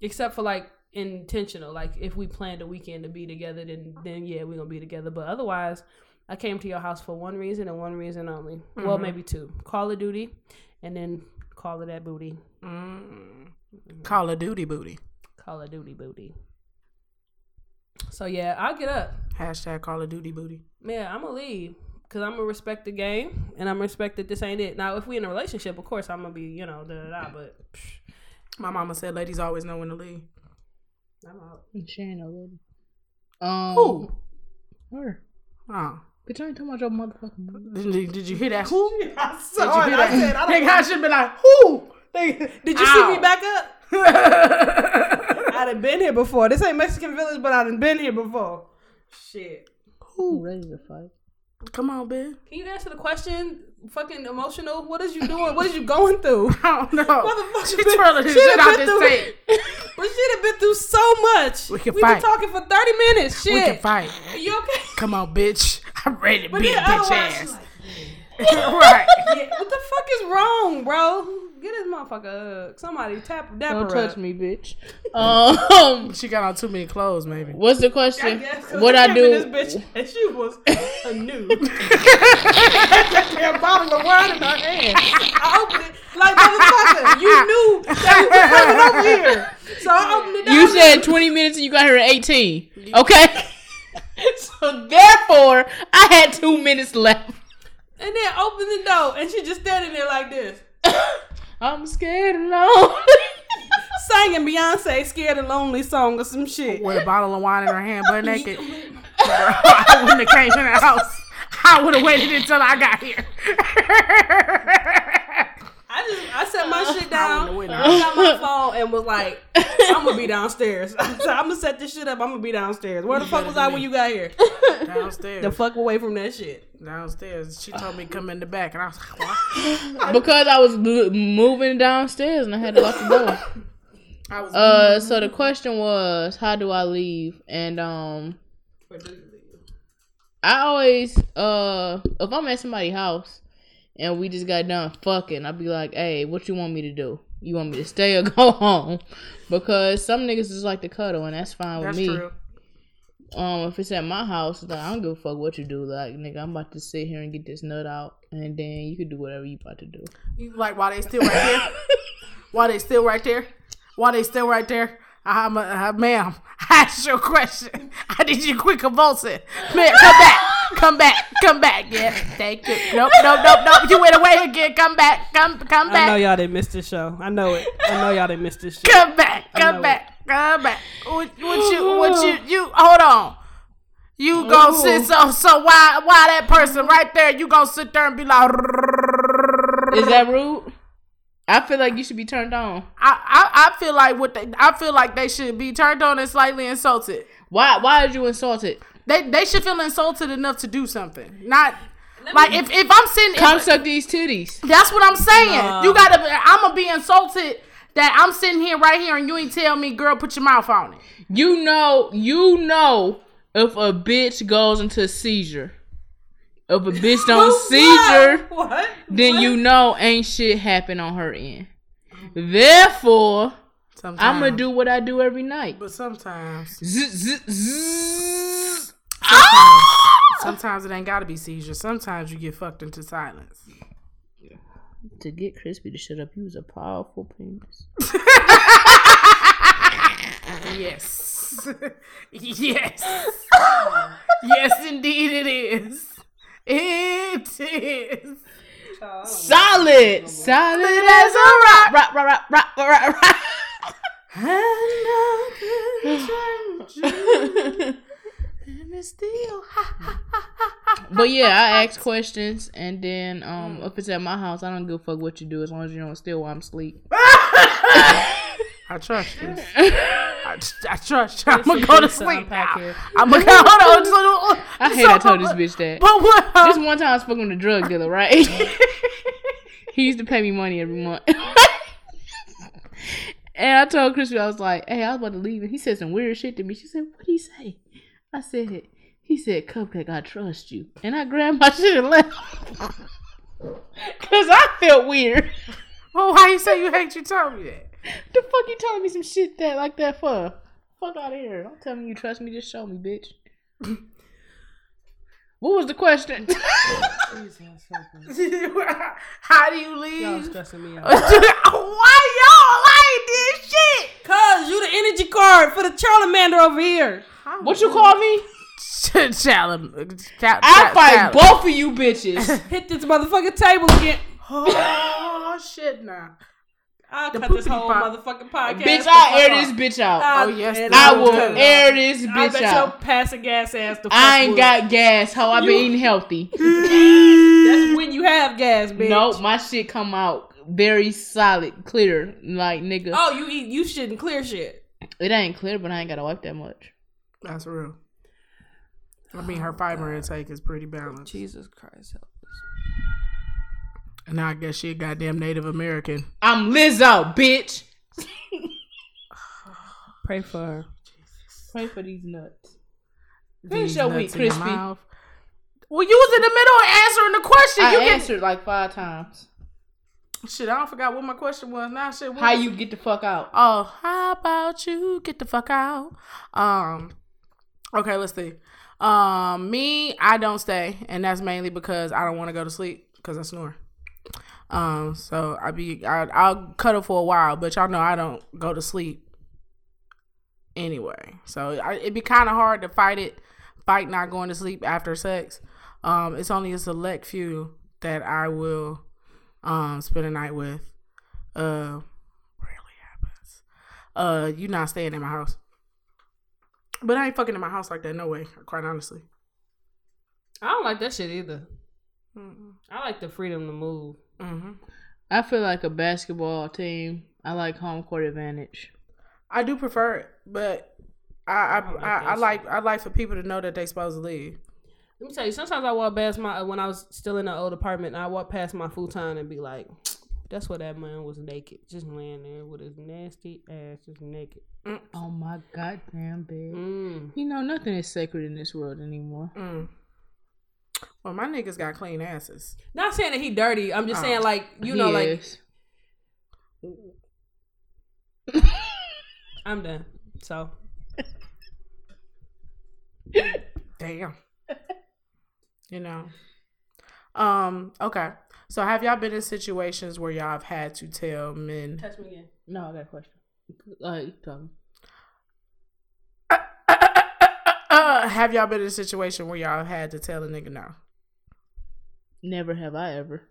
except for like intentional. Like if we planned a weekend to be together, then yeah, we're gonna be together. But otherwise, I came to your house for one reason and one reason only. Mm-hmm. Well, maybe two: Call of Duty, and then Call of that booty. Mm-hmm. Call of Duty booty. Call of Duty booty. So yeah, I'll get up. Hashtag Call of Duty booty. Yeah, I'm gonna leave. Because I'm going to respect the game, and I'm going to respect that this ain't it. Now, if we in a relationship, of course, I'm going to be, but... My mama said ladies always know when to leave. I'm out. She ain't no lady. Who? Her. Oh. Bitch, I ain't talking about your motherfucking mother. Did you hear that? Who? I saw it. I said, I should have been like, who? Did you see me back up? I'd have done been here before. This ain't Mexican Village, but I done been here before. Shit. Who ready to fight? Come on, Ben. Can you answer the question? Fucking emotional. What is you doing? What is you going through? I don't know. Motherfucker, she's trying to shit out this tape. But she done been through so much. We can fight. We've been talking for 30 minutes. Shit. We can fight. Are you okay? Come on, bitch. I'm ready to beat bitch ass. Like, yeah. Right. Yeah. What the fuck is wrong, bro? Get this motherfucker up. Somebody tap that. Don't touch me, bitch. She got on too many clothes, maybe. What's the question? What I do? This bitch, and she was a nude. A bottle of wine in her hand. I opened it like motherfucker. You knew that we were coming over here, so I opened it. Down. You said 20 minutes, and you got here at 18. Okay. So therefore, I had 2 minutes left. And then open the door, and she just standing there like this. I'm scared and lonely. Singing Beyonce Scared and Lonely song or some shit. With a bottle of wine in her hand, butt naked. Girl, I wouldn't have came in the house. I would have waited until I got here. I set my shit down. I got my phone and was like, I'm going to be downstairs. I'm going to set this shit up. I'm going to be downstairs. Where the fuck was I when you got here? Downstairs. The fuck away from that shit. Downstairs. She told me to come in the back. And I was like, what? Because I was moving downstairs and I had to lock the door. I was so the question was, how do I leave? And where do you leave? I always, if I'm at somebody's house, and we just got done fucking, I'd be like, hey, what you want me to do? You want me to stay or go home? Because some niggas just like to cuddle, and that's fine with me. That's true. If it's at my house, like, I don't give a fuck what you do. Like, nigga, I'm about to sit here and get this nut out, and then you can do whatever you about to do. You like, while they still right there? While they still right there? I'm ma'am, I asked your question. I need you quick convulsing. Man, come back. Come back. Yeah, thank you. Nope. You went away again. Come back. I know y'all didn't miss this show. I know y'all didn't miss this show. Come back. What you, hold on. You gonna sit so why that person right there, you gonna sit there and be like, is that rude? I feel like you should be turned on. I feel like they should be turned on and slightly insulted. Why are you insulted? They should feel insulted enough to do something. Not like if I'm sitting, come suck these titties. That's what I'm saying. You gotta. I'm gonna be insulted that I'm sitting here right here and you ain't tell me, girl, put your mouth on it. You know, if a bitch goes into a seizure, if a bitch don't seizure, what? Then what? You know ain't shit happen on her end. Therefore, sometimes. I'm gonna do what I do every night. But sometimes. Sometimes it ain't gotta be seizure. Sometimes you get fucked into silence. Yeah. To get Crispy to shut up, you was a powerful penis. Yes. Yes, indeed it is. It is. Solid as a rock. Rock. And I can change you. And it's still But yeah, I ask questions, and then if it's at my house, I don't give a fuck what you do as long as you don't steal while I'm asleep. I trust you. I trust you. I'm going to go to sleep. I'm going to go. Hold on. I hate I told this bitch that. But what? This one time I was fucking with a drug dealer, right? He used to pay me money every month. And I told Crispy, I was like, hey, I was about to leave. And he said some weird shit to me. She said, what'd he say? I said, he said, Cupcake, I trust you. And I grabbed my shit and left. Because I felt weird. Well, why you say you hate you telling me that? The fuck you telling me some shit that like that for? Fuck out of here. Don't tell me you trust me. Just show me, bitch. What was the question? How do you leave? Y'all stressing me out. Why y'all like this shit? Cause you the energy card for the Charlamander over here. What you call me? I fight both of you bitches. Hit this motherfucking table again. Oh shit, nah. I'll cut this whole motherfucking podcast. Bitch, I'll air this bitch out. Oh, yes. I will air this bitch out. I bet your passing gas ass the fuck I ain't got gas, ho. I've been eating healthy. That's when you have gas, bitch. Nope, my shit come out very solid, clear. Like, nigga. Oh, you shouldn't clear shit. It ain't clear, but I ain't got to wipe that much. That's real. I mean, her fiber intake is pretty balanced. Jesus Christ, help us. And I guess she a goddamn Native American. I'm Lizzo, bitch. Pray for her. Jesus. Pray for these nuts. Finish your week, Crispy. Well, you was in the middle of answering the question. I answered like 5 times. Shit, I forgot what my question was. Now, shit. How you get the fuck out? Oh, how about you get the fuck out? Okay, let's see. Me, I don't stay, and that's mainly because I don't want to go to sleep because I snore. So I'll cuddle for a while, but y'all know I don't go to sleep anyway. So it'd be kind of hard to fight not going to sleep after sex. It's only a select few that I will spend a night with. Rarely happens. You not staying in my house. But I ain't fucking in my house like that, no way, quite honestly. I don't like that shit either. Mm-mm. I like the freedom to move. Mm-hmm. I feel like a basketball team. I like home court advantage. I do prefer it, but I like for people to know that they supposed to leave. Let me tell you, sometimes I walk past when I was still in the old apartment, and I walk past my futon and be like, that's where that man was naked, just laying there with his nasty ass, just naked. Mm. Oh my goddamn bed. Mm. You know, nothing is sacred in this world anymore. Mm. Well, my niggas got clean asses. Not saying that he dirty. I'm just saying, like, you know, like. I'm done. So. Damn. You know. Okay. So have y'all been in situations where y'all have had to tell men? Touch me again. No, I got a question. You tell me. Have y'all been in a situation where y'all had to tell a nigga no? Never have I ever.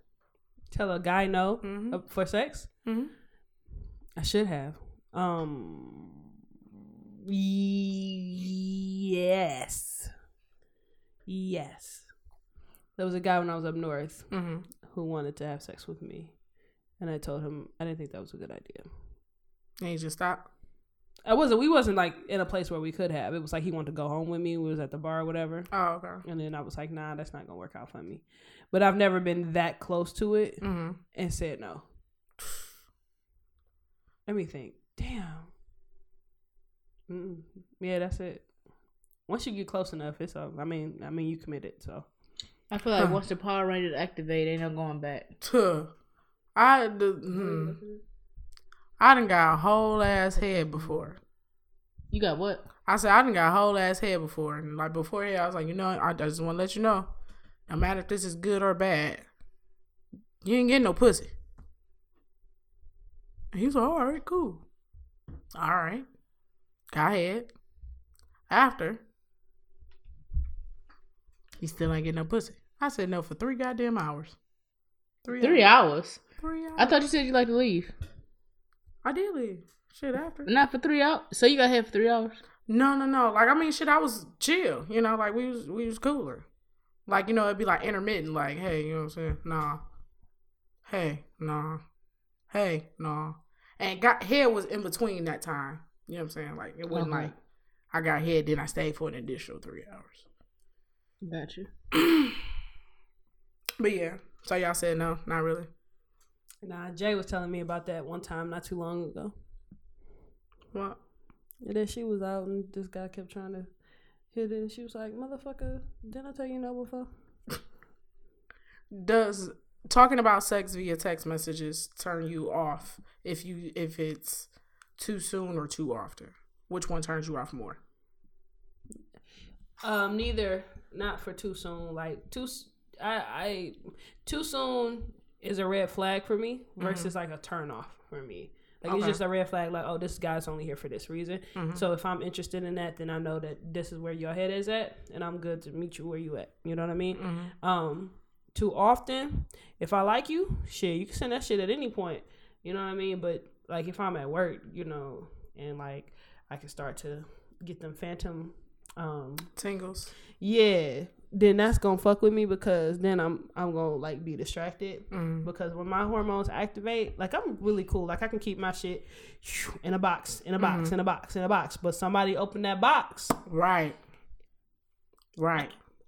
Tell a guy no for sex? Mm-hmm. I should have. Yes. There was a guy when I was up north who wanted to have sex with me. And I told him I didn't think that was a good idea. And he just stopped? We wasn't like in a place where we could have. It was like he wanted to go home with me. We was at the bar or whatever. Oh, okay. And then I was like, nah, that's not going to work out for me. But I've never been that close to it and said no. Let me think. Damn. Mm-mm. Yeah, that's it. Once you get close enough, it's over. I mean, you committed, so. I feel like once the Power Rangers activate, ain't no going back. I done got a whole ass head before. You got what? I said I done got a whole ass head before, and like before here, I was like, you know, I just want to let you know, no matter if this is good or bad, you ain't getting no pussy. And he was like, all right, cool, all right, got head. After. He still ain't getting no pussy. I said no for 3 goddamn hours. 3 hours? 3 hours. I thought you said you like to leave. I did leave. Shit, after. Not for 3 hours? So you got here for 3 hours? No. Like, I mean, shit, I was chill. You know, like, we was cooler. Like, you know, it'd be like intermittent. Like, hey, you know what I'm saying? Nah. Hey, nah. Hey, nah. And got head was in between that time. You know what I'm saying? Like, it wasn't like I got head, then I stayed for an additional 3 hours. Gotcha. But yeah, so y'all said no, not really. Nah, Jay was telling me about that one time not too long ago. What? And then she was out and this guy kept trying to hit it. And she was like, motherfucker, didn't I tell you no before? Does talking about sex via text messages turn you off if it's too soon or too often? Which one turns you off more? Neither. Not for too soon. Like too soon is a red flag for me versus like a turn off for me. Like it's just a red flag. Like, oh, this guy's only here for this reason. Mm-hmm. So if I'm interested in that, then I know that this is where your head is at, and I'm good to meet you where you at. You know what I mean? Mm-hmm. Too often, if I like you, shit, you can send that shit at any point. You know what I mean? But like if I'm at work, you know, and like I can start to get them phantom tingles. Yeah, then that's gonna fuck with me, because then I'm gonna like be distracted, because when my hormones activate, like I'm really cool, like I can keep my shit in a box, but somebody open that box, right,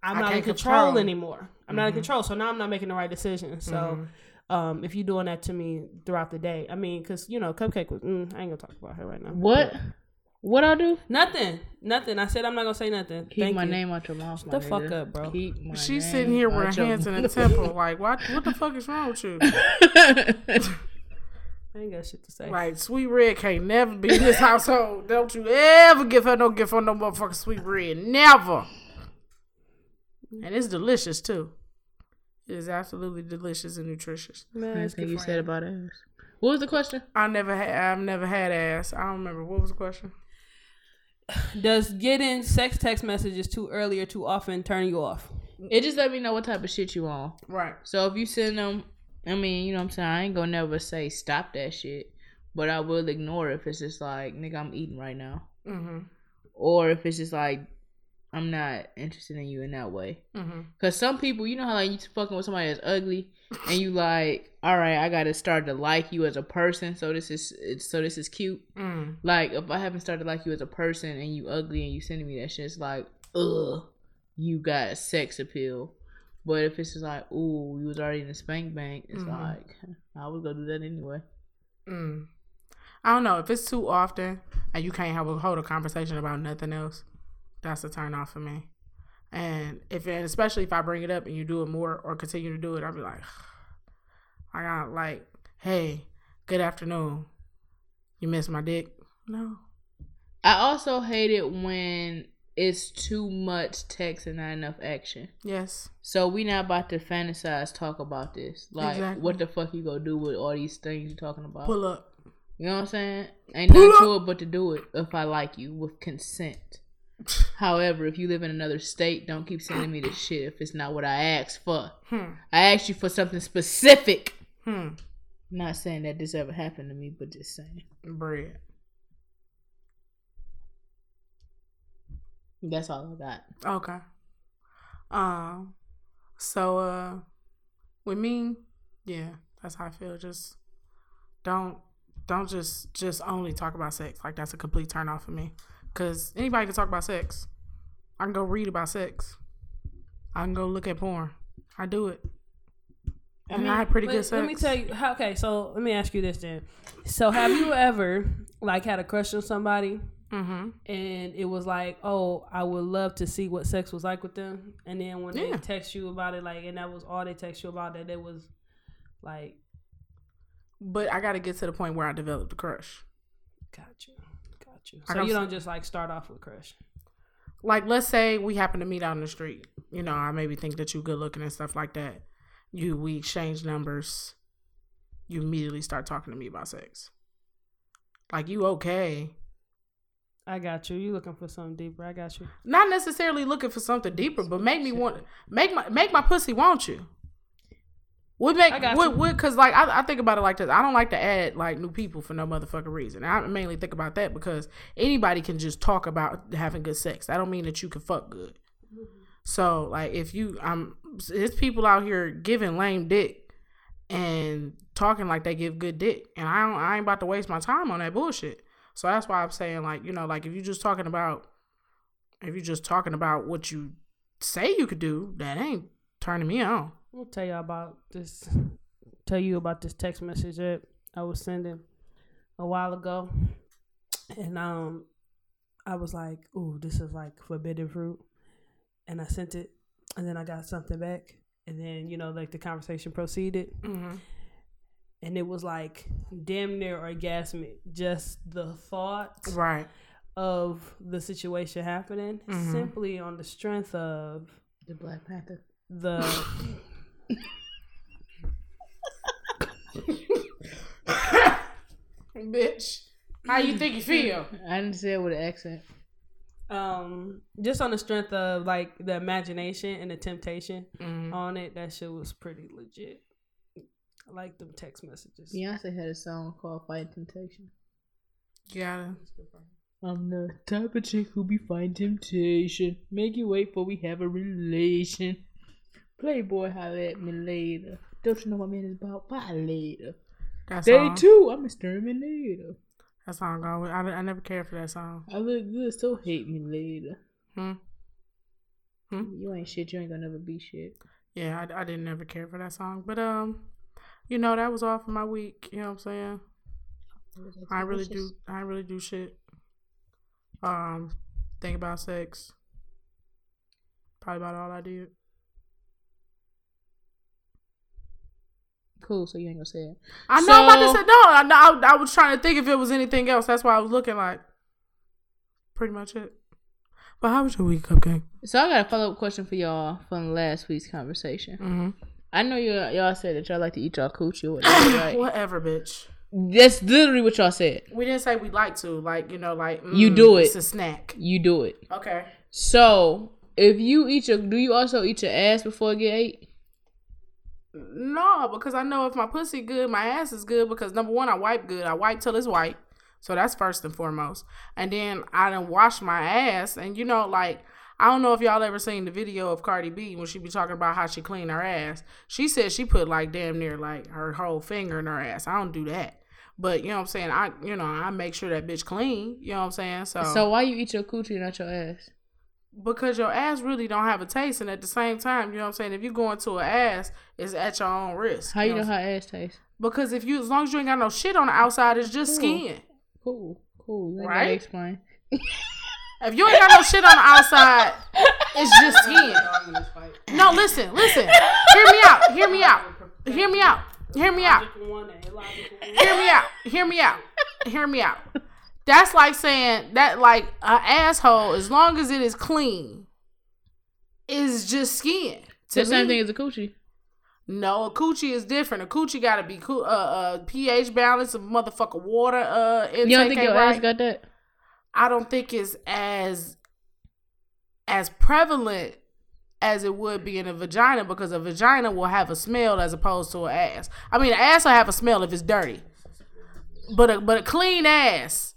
I'm not in control anymore. I'm not in control, so now I'm not making the right decision. So if you're doing that to me throughout the day, I mean, because you know, Cupcake was I ain't gonna talk about her right now. What I do? Nothing. I said I'm not gonna say nothing. Keep Thank my you. Name out your mouth. Shut the fuck nigga. Up, bro. Keep my She's name sitting here with her hands in the temple, like, what the fuck is wrong with you? I ain't got shit to say. Like, Sweet Red can't never be in this household. Don't you ever give her no gift on no motherfucking Sweet Red. Never. And it's delicious too. It is absolutely delicious and nutritious. Nice thing you said about ass. What was the question? I've never had ass. I don't remember. What was the question? Does getting sex text messages too early or too often turn you off? It just let me know what type of shit you on. Right. So if you send them, I mean, you know what I'm saying, I ain't gonna never say stop that shit, but I will ignore if it's just like, nigga, I'm eating right now. Mm-hmm. Or if it's just like, I'm not interested in you in that way. Mm-hmm. Cause some people, you know how like you fucking with somebody that's ugly, and you like, all right, I gotta start to like you as a person. So this is cute. Mm. Like if I haven't started to like you as a person, and you ugly, and you sending me that shit, it's like, ugh, you got sex appeal. But if it's just like, ooh, you was already in the spank bank, it's like, I was gonna do that anyway. Mm. I don't know if it's too often, and you can't hold a conversation about nothing else. That's a turn off for me. And especially if I bring it up and you do it more or continue to do it, I'll be like, I got like, hey, good afternoon. You miss my dick? No. I also hate it when it's too much text and not enough action. Yes. So we not about to fantasize, talk about this. Like, exactly. What the fuck you gonna do with all these things you're talking about? Pull up. You know what I'm saying? Ain't nothing to it but to do it if I like you with consent. However, if you live in another state, don't keep sending me this shit if it's not what I asked for. I asked you for something specific. Not saying that this ever happened to me, but just saying. Bread. That's all I got. Okay. So with me, yeah, that's how I feel. Just don't just only talk about sex. Like, that's a complete turn off for me. Because anybody can talk about sex. I can go read about sex. I can go look at porn. I do it. I mean, I had pretty good sex. Let me tell you. Okay, so let me ask you this then. So have you ever, like, had a crush on somebody? Mm-hmm. And it was like, oh, I would love to see what sex was like with them. And then when they text you about it, like, and that was all they text you about, that it was, like. But I got to get to the point where I developed a crush. Gotcha. So you don't just like start off with crush. Like, let's say we happen to meet out on the street. You know, I maybe think that you good looking and stuff like that. We exchange numbers. You immediately start talking to me about sex. Like, you okay? I got you. You looking for something deeper? I got you. Not necessarily looking for something deeper, but make me want make my pussy want you. Because like I think about it like this. I don't like to add like new people for no motherfucking reason. I mainly think about that because anybody can just talk about having good sex. I don't mean that you can fuck good. Mm-hmm. So like if you, there's people out here giving lame dick and talking like they give good dick, and I ain't about to waste my time on that bullshit. So that's why I'm saying, like, you know, like if you just talking about what you say you could do, that ain't turning me on. I'll tell you about this text message that I was sending a while ago. And I was like, ooh, this is like forbidden fruit. And I sent it, and then I got something back. And then, you know, like the conversation proceeded. Mm-hmm. And it was like damn near orgasmic. Just the thought of the situation happening simply on the strength of the Black Panther. Bitch, how you think you feel? I didn't say it with an accent. Just on the strength of like the imagination and the temptation on it, that shit was pretty legit. I like them text messages. Beyonce had a song called "Fight Temptation." Yeah, I'm the type of chick who be find temptation. Make you wait for we have a relation. Playboy, holla at me later. Don't you know what man is about? Bye later. That song. Day two, I'm a exterminator. That song gone with. I never cared for that song. I look good, so hate me later. You ain't shit. You ain't gonna never be shit. Yeah, I didn't ever care for that song. But, you know, that was all for my week. You know what I'm saying? I really do shit. Think about sex. Probably about all I did. Cool, so you ain't gonna say it. I know, I'm about to say no. I was trying to think if it was anything else. That's why I was looking like pretty much it. But how was your week, Cupcake? So I got a follow up question for y'all from last week's conversation. I know y'all said that y'all like to eat y'all coochie or whatever, right? Whatever, bitch. That's literally what y'all said. We didn't say we'd like to. Like, you know, like... you do it. It's a snack. You do it. Okay. So, if you eat your... Do you also eat your ass before it get ate? No, because I know if my pussy good, my ass is good. Because, number one, I wipe good. I wipe till it's white. So, that's first and foremost. And then, I done wash my ass. And, you know, like... I don't know if y'all ever seen the video of Cardi B when she be talking about how she clean her ass. She said she put like damn near like her whole finger in her ass. I don't do that. But you know what I'm saying? I make sure that bitch clean. You know what I'm saying? So why you eat your coochie and not your ass? Because your ass really don't have a taste. And at the same time, you know what I'm saying? If you go into an ass, it's at your own risk. How you know how ass tastes? Because if you, as long as you ain't got no shit on the outside, it's just skin. Cool. You ain't gotta explain. If you ain't got no shit on the outside, it's just skin. No, listen. Hear me out. That's like saying that like an asshole, as long as it is clean, is just skin. The same thing as a coochie. No, a coochie is different. A coochie gotta be pH balance, a motherfucker water intake. You don't think your ass got that? I don't think it's as prevalent as it would be in a vagina, because a vagina will have a smell as opposed to an ass. I mean, an ass will have a smell if it's dirty, but a clean ass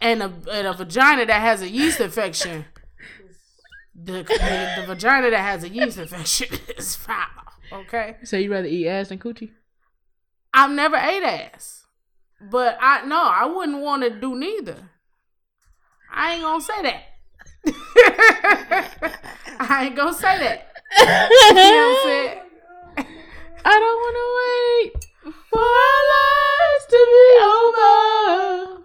and a vagina that has a yeast infection, the vagina that has a yeast infection is foul. Okay. So you rather eat ass than coochie? I've never ate ass, but I wouldn't want to do neither. I ain't gonna say that. You know what I'm saying? I don't wanna wait for our lives to be over.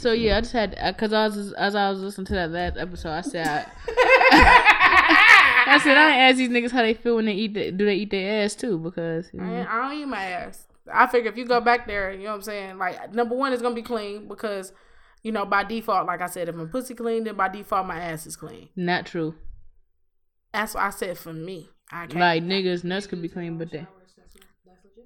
So yeah, I just had because I was listening to that last episode, I said, I ain't ask these niggas how they feel when they eat. Do they eat their ass too? Because I don't eat my ass. I figure if you go back there, you know what I'm saying. Like number one, it's gonna be clean because. You know, by default, like I said, if my pussy clean, then by default, my ass is clean. Not true. That's what I said for me. I can't. Like, niggas' nuts could be clean, but that.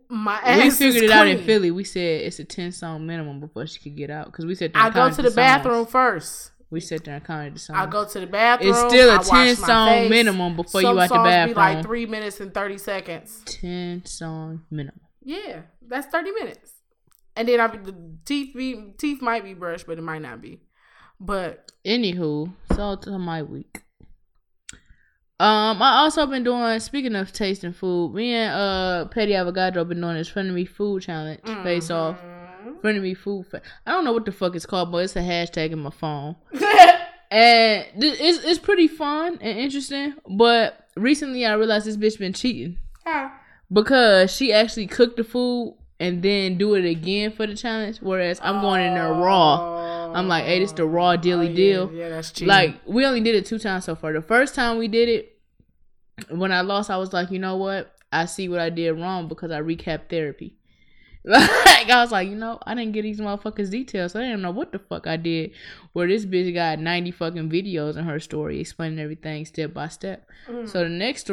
My ass is clean. We figured it out in Philly. We said it's a 10-song minimum before she could get out. Because we said I go to the bathroom first. We sit there and counted the songs. I go to the bathroom. It's still a 10-song minimum before you out the bathroom. Some songs be like 3 minutes and 30 seconds. 10-song minimum. Yeah, that's 30 minutes. And then the teeth might be brushed, but it might not be. But anywho, so to my week. I also been doing, speaking of tasting food, me and Petty Avocadro been doing this Frenemy Food Challenge, face off. Frenemy Food. I don't know what the fuck it's called, but it's a hashtag in my phone. And it's pretty fun and interesting. But recently, I realized this bitch been cheating because she actually cooked the food. And then do it again for the challenge. Whereas I'm going in there raw. I'm like, hey, this the raw dealy deal. Yeah, that's cheating. Like, we only did it 2 times so far. The first time we did it, when I lost, I was like, you know what? I see what I did wrong because I recapped therapy. Like, I was like, you know, I didn't get these motherfuckers details. So I didn't know what the fuck I did. Where this bitch got 90 fucking videos in her story explaining everything step by step. So the next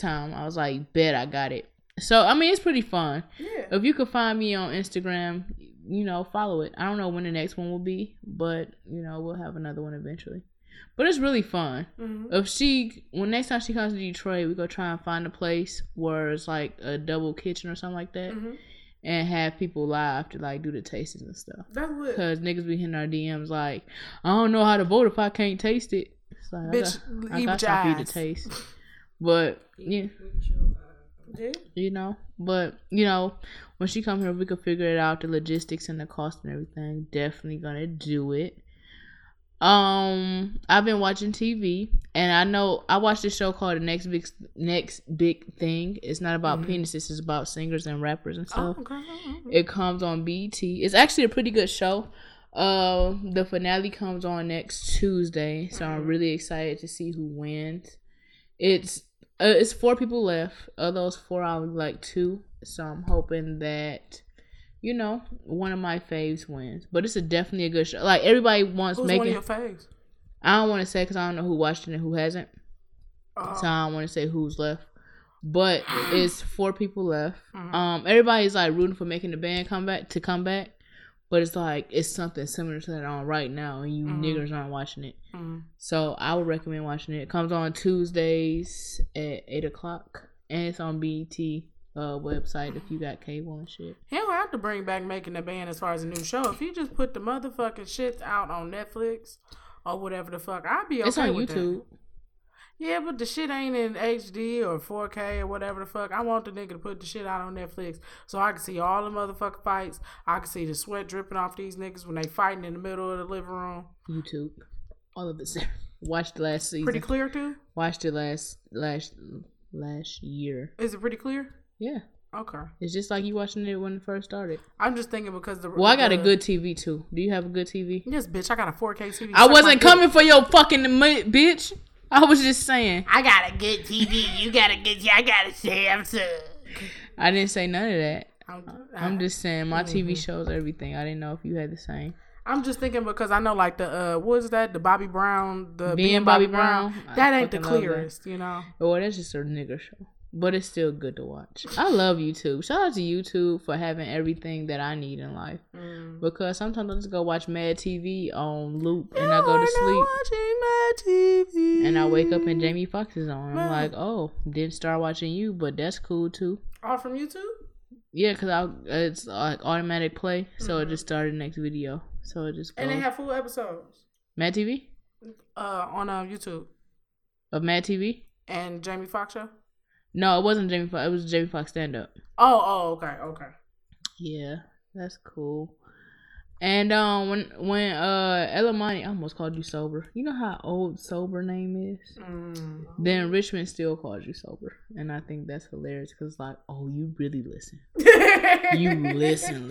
time, I was like, bet I got it. So, I mean, it's pretty fun. Yeah. If you could find me on Instagram, you know, follow it. I don't know when the next one will be, but, you know, we'll have another one eventually. But it's really fun. If next time she comes to Detroit, we go try and find a place where it's like a double kitchen or something like that. and have people live to like do the tastings and stuff. That's what. Because niggas be hitting our DMs like, I don't know how to vote if I can't taste it. It's like, bitch, I got something for you to taste. But yeah, you know, when she come here, we could figure it out, the logistics and the cost and everything. Definitely gonna do it. I've been watching TV, and I know I watched this show called The Next Big Thing. It's not about penises, it's about singers and rappers and stuff. It comes on BET. It's actually a pretty good show. The finale comes on next Tuesday, so I'm really excited to see who wins. It's 4 people left. Of those 4, I would like 2, so I'm hoping that, you know, one of my faves wins. But it's definitely a good show. Like, everybody wants Making... Who's one of your faves? I don't want to say because I don't know who watched it and who hasn't. So I don't want to say who's left. But it's 4 people left. Everybody's, like, rooting for Making the Band come back. But it's, like, it's something similar to that on right now. And you niggers aren't watching it. So I would recommend watching it. It comes on Tuesdays at 8 o'clock. And it's on BET. Website if you got cable and shit. He don't have to bring back Making the Band as far as a new show. If you just put the motherfucking shits out on Netflix or whatever the fuck, I'd be okay with It's on with YouTube. That. Yeah, but the shit ain't in HD or 4K or whatever the fuck. I want the nigga to put the shit out on Netflix so I can see all the motherfucking fights. I can see the sweat dripping off these niggas when they fighting in the middle of the living room. YouTube. All of this. Watched last season. Pretty clear too? Watched it last year. Is it pretty clear? Yeah. Okay. It's just like you watching it when it first started. I'm just thinking because the... Well, I got a good TV, too. Do you have a good TV? Yes, bitch. I got a 4K TV. I wasn't coming for your fucking bitch. I was just saying. I got a good TV. You got a good TV. I got a Samsung. I didn't say none of that. I'm just saying my TV shows everything. I didn't know if you had the same. I'm just thinking because I know like the what is that? The Bobby Brown, the being Bobby Brown. That ain't the clearest, you know. Well, that's just a nigger show. But it's still good to watch. I love YouTube. Shout out to YouTube for having everything that I need in life. Because sometimes I just go watch Mad TV on loop and I go to sleep. Watching Mad TV. And I wake up and Jamie Foxx is on. I'm like, oh, didn't start watching you, but that's cool too. All from YouTube? Yeah, because it's like automatic play. So it just started next video. So it just goes. And they have full episodes. Mad TV? On YouTube. Of Mad TV? And Jamie Foxx show? No, it wasn't Jamie Foxx. It was Jamie Foxx stand-up. Okay. Yeah, that's cool. And when Elamani, I almost called you Sober. You know how old Sober name is? Then Richmond still calls you Sober. And I think that's hilarious because like, oh, you really listen. You listen.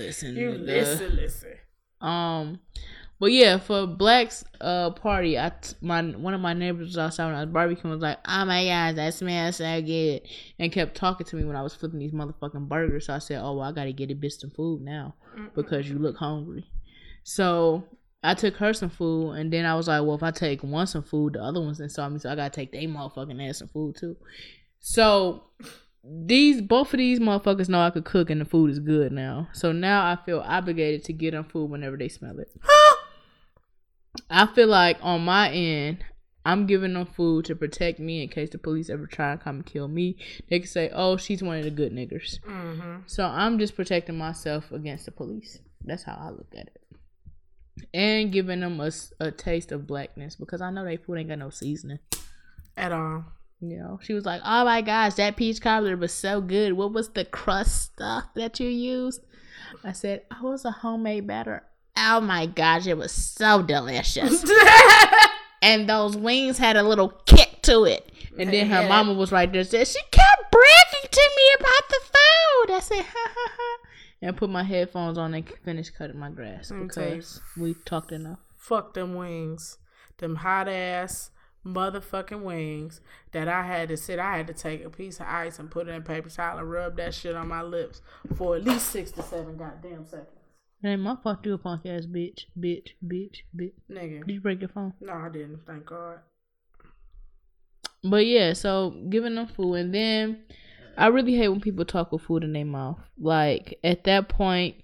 But yeah, for Black's party, one of my neighbors was outside when I was barbecuing. Was like, oh my god, that smells so good, and kept talking to me when I was flipping these motherfucking burgers. So I said, oh, well, I gotta get a bitch some food now because you look hungry. So I took her some food, and then I was like, well, if I take one some food, the other ones inside me, so I gotta take they motherfucking ass some food too. So both of these motherfuckers know I could cook, and the food is good now. So now I feel obligated to get them food whenever they smell it. I feel like on my end, I'm giving them food to protect me in case the police ever try to come and kill me. They can say, oh, she's one of the good niggers. So I'm just protecting myself against the police. That's how I look at it. And giving them a taste of blackness because I know they food ain't got no seasoning. At all. You know, she was like, oh my gosh, that peach cobbler was so good. What was the crust stuff that you used? I said, oh, it was a homemade batter. Oh my gosh, it was so delicious. And those wings had a little kick to it. And then her mama was right there, said, she kept bragging to me about the food. I said, ha ha ha. And put my headphones on and finished cutting my grass because we talked enough. Fuck them wings. Them hot ass motherfucking wings that I had to take a piece of ice and put it in a paper towel and rub that shit on my lips for at least 6 to 7 goddamn seconds. It ain't my fault you a punk ass bitch. Nigga. Did you break your phone? No, I didn't. Thank God. But yeah, so giving them food. And then I really hate when people talk with food in their mouth. Like, at that point,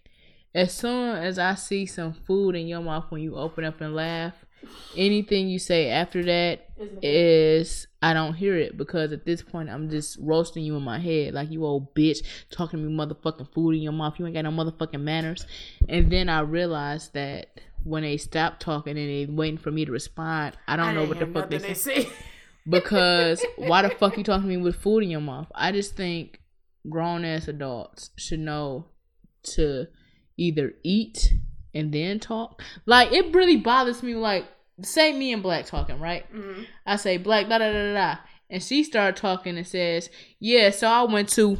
as soon as I see some food in your mouth when you open up and laugh, anything you say after that is, I don't hear it, because at this point I'm just roasting you in my head like, you old bitch, talking to me motherfucking food in your mouth, you ain't got no motherfucking manners. And then I realized that when they stop talking and they waiting for me to respond, I know what the fuck they say. Because why the fuck you talking to me with food in your mouth? I just think grown ass adults should know to either eat and then talk. Like, it really bothers me. Like, say me and Black talking, right? Mm-hmm. I say, Black, da da da da, and she started talking and says, yeah, so I went to,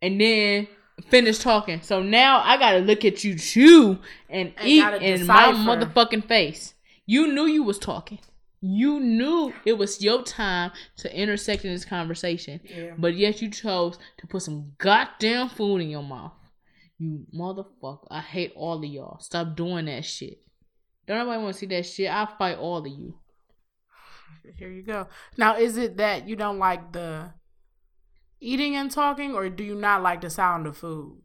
and then finished talking. So now I gotta look at you chew and eat in my motherfucking face. You knew you was talking. You knew it was your time to intersect in this conversation. Yeah. But yet you chose to put some goddamn food in your mouth. You motherfucker. I hate all of y'all. Stop doing that shit. Don't nobody want to see that shit. I'll fight all of you. Here you go. Now, is it that you don't like the eating and talking, or do you not like the sound of food?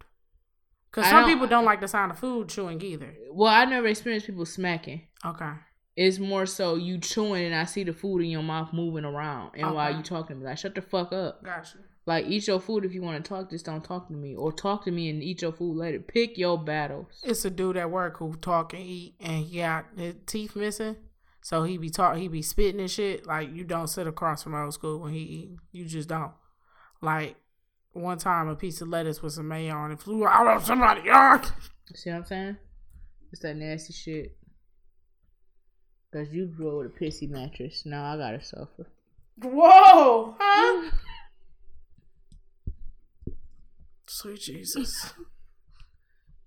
Because some people don't like the sound of food chewing either. Well, I never experienced people smacking. Okay. It's more so you chewing and I see the food in your mouth moving around. And while you talking to me, like, shut the fuck up. Gotcha. Like, eat your food if you want to talk, just don't talk to me. Or talk to me and eat your food later. Pick your battles. It's a dude at work who talk and eat, and he got his teeth missing. So he be spitting and shit. Like, you don't sit across from old school when he eat. You just don't. Like, one time a piece of lettuce with some mayo on it flew out of somebody's yard. See what I'm saying? It's that nasty shit. Because you grew with a pissy mattress. Now I gotta suffer. Whoa! Huh? Sweet Jesus.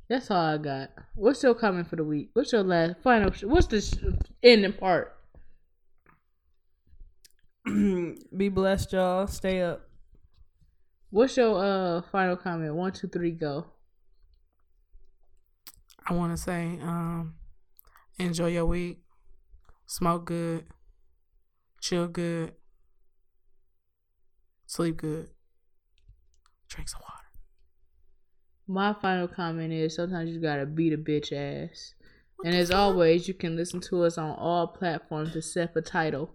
That's all I got. What's your comment for the week? What's your last, final, what's the ending part? Be blessed, y'all. Stay up. What's your final comment? 1, 2, 3, go. I want to say, enjoy your week. Smoke good, chill good, sleep good, drink some water. My final comment is, sometimes you gotta beat a bitch ass. And as always, you can listen to us on all platforms except for Tidal.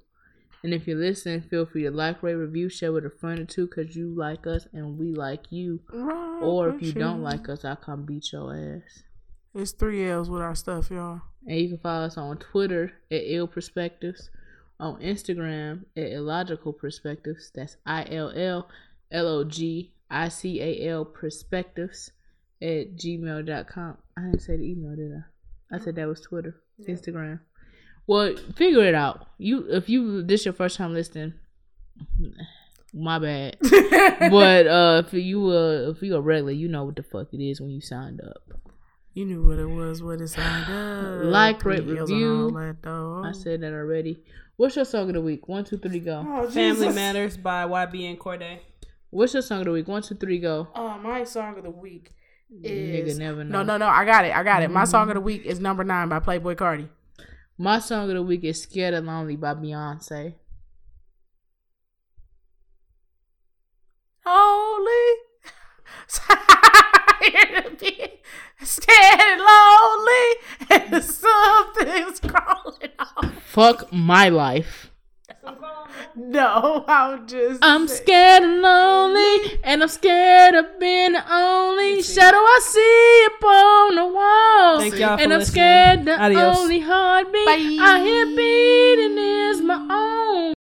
And if you're listening, feel free to like, rate, review, share with a friend or two, because you like us and we like you. Right, or if you don't like us, I'll come beat your ass. It's 3 L's with our stuff, y'all. And you can follow us on Twitter at Ill Perspectives, on Instagram at Illogical Perspectives. That's ILLLOGICAL Perspectives at gmail.com. I didn't say the email, did I? I said that was Twitter, yeah. Instagram. Well, figure it out. If this your first time listening, my bad. But if you a regular, you know what the fuck it is when you signed up. You knew what it was, what it signed up. Like, rate, review. I said that already. What's your song of the week? 1, 2, 3, go. Oh, Family Matters by YBN Cordae. What's your song of the week? 1, 2, 3, go. My song of the week is... Nigga never know. No. I got it. Mm-hmm. My song of the week is Number 9 by Playboi Carti. My song of the week is Scared and Lonely by Beyonce. Holy... Scared and lonely, and something's crawling on. Fuck my life. No, I'm scared and lonely, and I'm scared of being the only shadow I see upon the wall. Thank y'all for listening. I'm scared the only heartbeat I hear beating is my own.